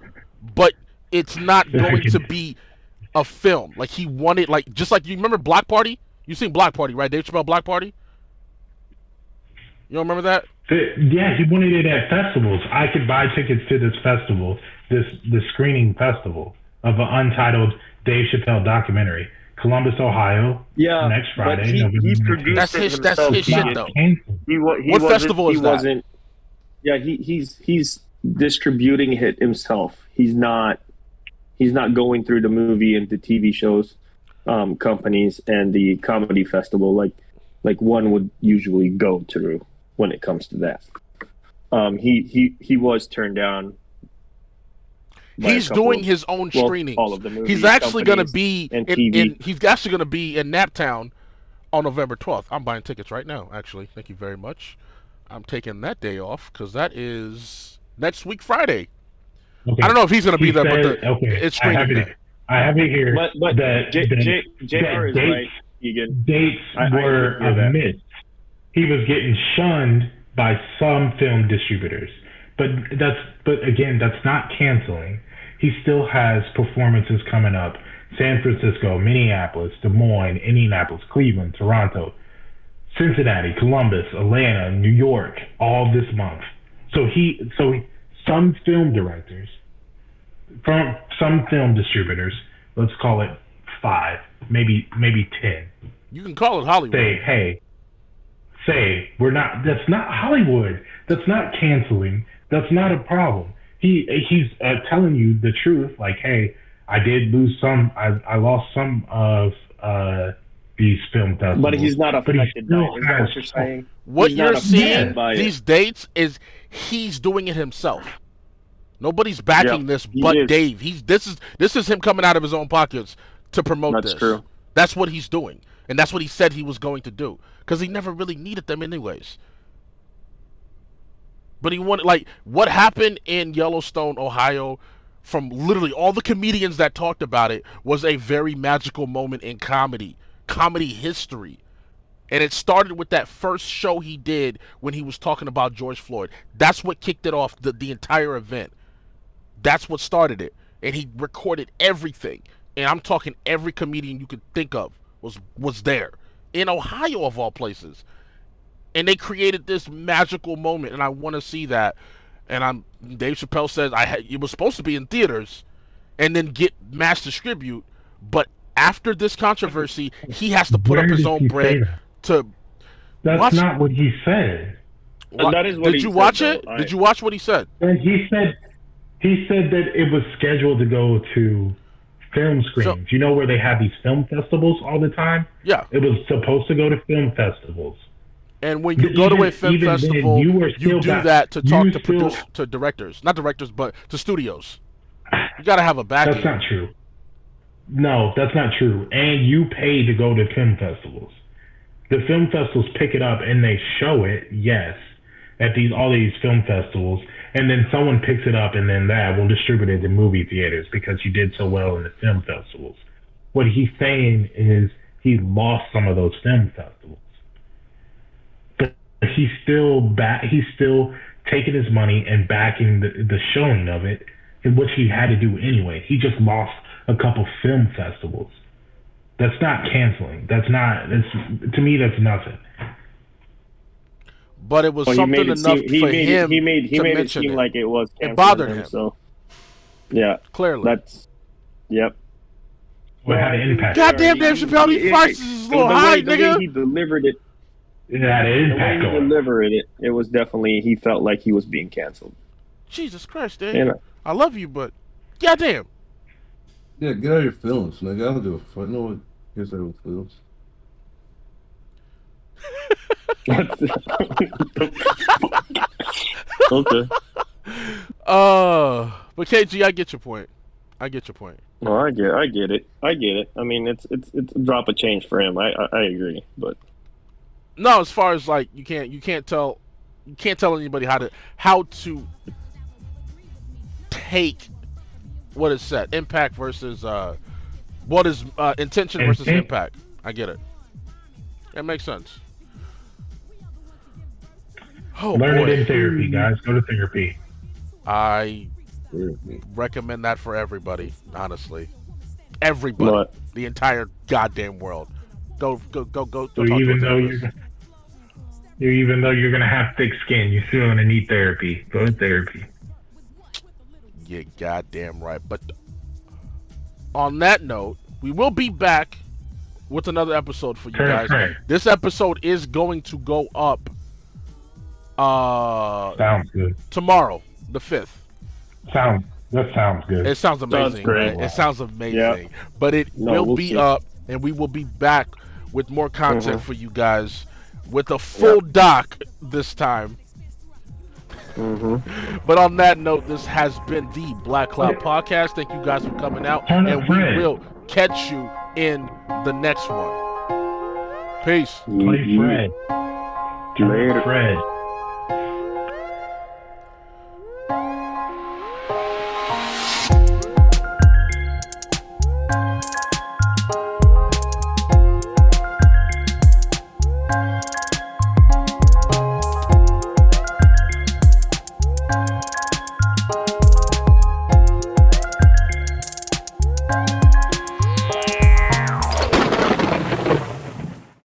but it's not going to be a film. Like he wanted, just like you remember Block Party. You seen Block Party, right? Dave Chappelle Block Party. You don't remember that? Yeah, he wanted it at festivals. I could buy tickets to this festival, this screening festival of an untitled Dave Chappelle documentary, Columbus, Ohio. Yeah, next Friday. He produced that's his shit though. What festival is that? He's distributing it himself. He's not going through the movie and the TV shows companies and the comedy festival like one would usually go through when it comes to that. He was turned down. He's doing his own screenings. All of the movies, he's actually going to be in Naptown on November 12th. I'm buying tickets right now, actually. Thank you very much. I'm taking that day off because that is next week Friday. Okay. I don't know if he's going to be there, but it's screening. I have it here. But that JR is right. Dates were a myth. He was getting shunned by some film distributors, but again that's not canceling. He still has performances coming up: San Francisco, Minneapolis, Des Moines, Indianapolis, Cleveland, Toronto, Cincinnati, Columbus, Atlanta, New York, all this month. So some film directors from some film distributors, let's call it 5, maybe 10. You can call it Hollywood. Say, we're not. That's not Hollywood. That's not canceling. That's not a problem. He's telling you the truth. Like, hey, I did lose some. I lost some of these film festivals. But he's not affected by it. Is that what you're saying? What you're seeing these dates is he's doing it himself. Nobody's backing this, but Dave. This is him coming out of his own pockets to promote this. That's true. That's what he's doing. And that's what he said he was going to do. Because he never really needed them anyways. But he wanted, what happened in Yellowstone, Ohio, from literally all the comedians that talked about it, was a very magical moment in comedy history. And it started with that first show he did when he was talking about George Floyd. That's what kicked it off, the entire event. That's what started it. And he recorded everything. And I'm talking every comedian you could think of was there in Ohio, of all places, and they created this magical moment. And I want to see that. And Dave Chappelle says it was supposed to be in theaters and then get mass distribute, but after this controversy, he has to put up his own bread. That's not what he said. That is what did you watch it? Did you watch what he said? And he said that it was scheduled to go to film screenings. So, you know where they have these film festivals all the time? Yeah. It was supposed to go to film festivals. And when you go to a film festival, you do that to talk to directors. Not directors, but to studios. You got to have a backing. That's not true. No, that's not true. And you pay to go to film festivals. The film festivals pick it up and they show it, yes. at these all these film festivals, and then someone picks it up, and then that will distribute it to movie theaters because you did so well in the film festivals. What he's saying is he lost some of those film festivals, but he's still taking his money and backing the showing of it, which he had to do anyway. He just lost a couple film festivals. That's not canceling. To me, that's nothing. But it was something enough for him. He made it seem like it was canceling. It bothered him. So, yeah, clearly. Yep. What had an impact? Goddamn, Dave Chappelle, these prices is a little high, nigga. He delivered it. It had an impact on him. He delivered it. It was definitely, he felt like he was being canceled. Jesus Christ, Dave. I love you, but goddamn. Yeah, get out of your feelings, nigga. I don't give a fuck. No one gets out of your feelings. Okay. But KG, I get your point. No, I get it. I mean, it's a drop of change for him. I agree, but no, as far as like you can't tell anybody how to take what is said. Impact versus what is intention versus impact. I get it. That makes sense. Oh, learn it in therapy, guys. Go to therapy. I recommend that for everybody, honestly. Everybody. What? The entire goddamn world. Go. Even though you're going to have thick skin, you're still going to need therapy. Go to therapy. You're goddamn right. But on that note, we will be back with another episode for you guys. Right. This episode is going to go up sounds good. Tomorrow, the 5th. That sounds good. It sounds amazing. Right? Wow. It sounds amazing. Yeah. But we'll be up, and we will be back with more content for you guys with a full doc this time. But on that note, this has been the Black Cloud Podcast. Thank you guys for coming out, we will catch you in the next one. Peace. Play Fred. Later, Fred.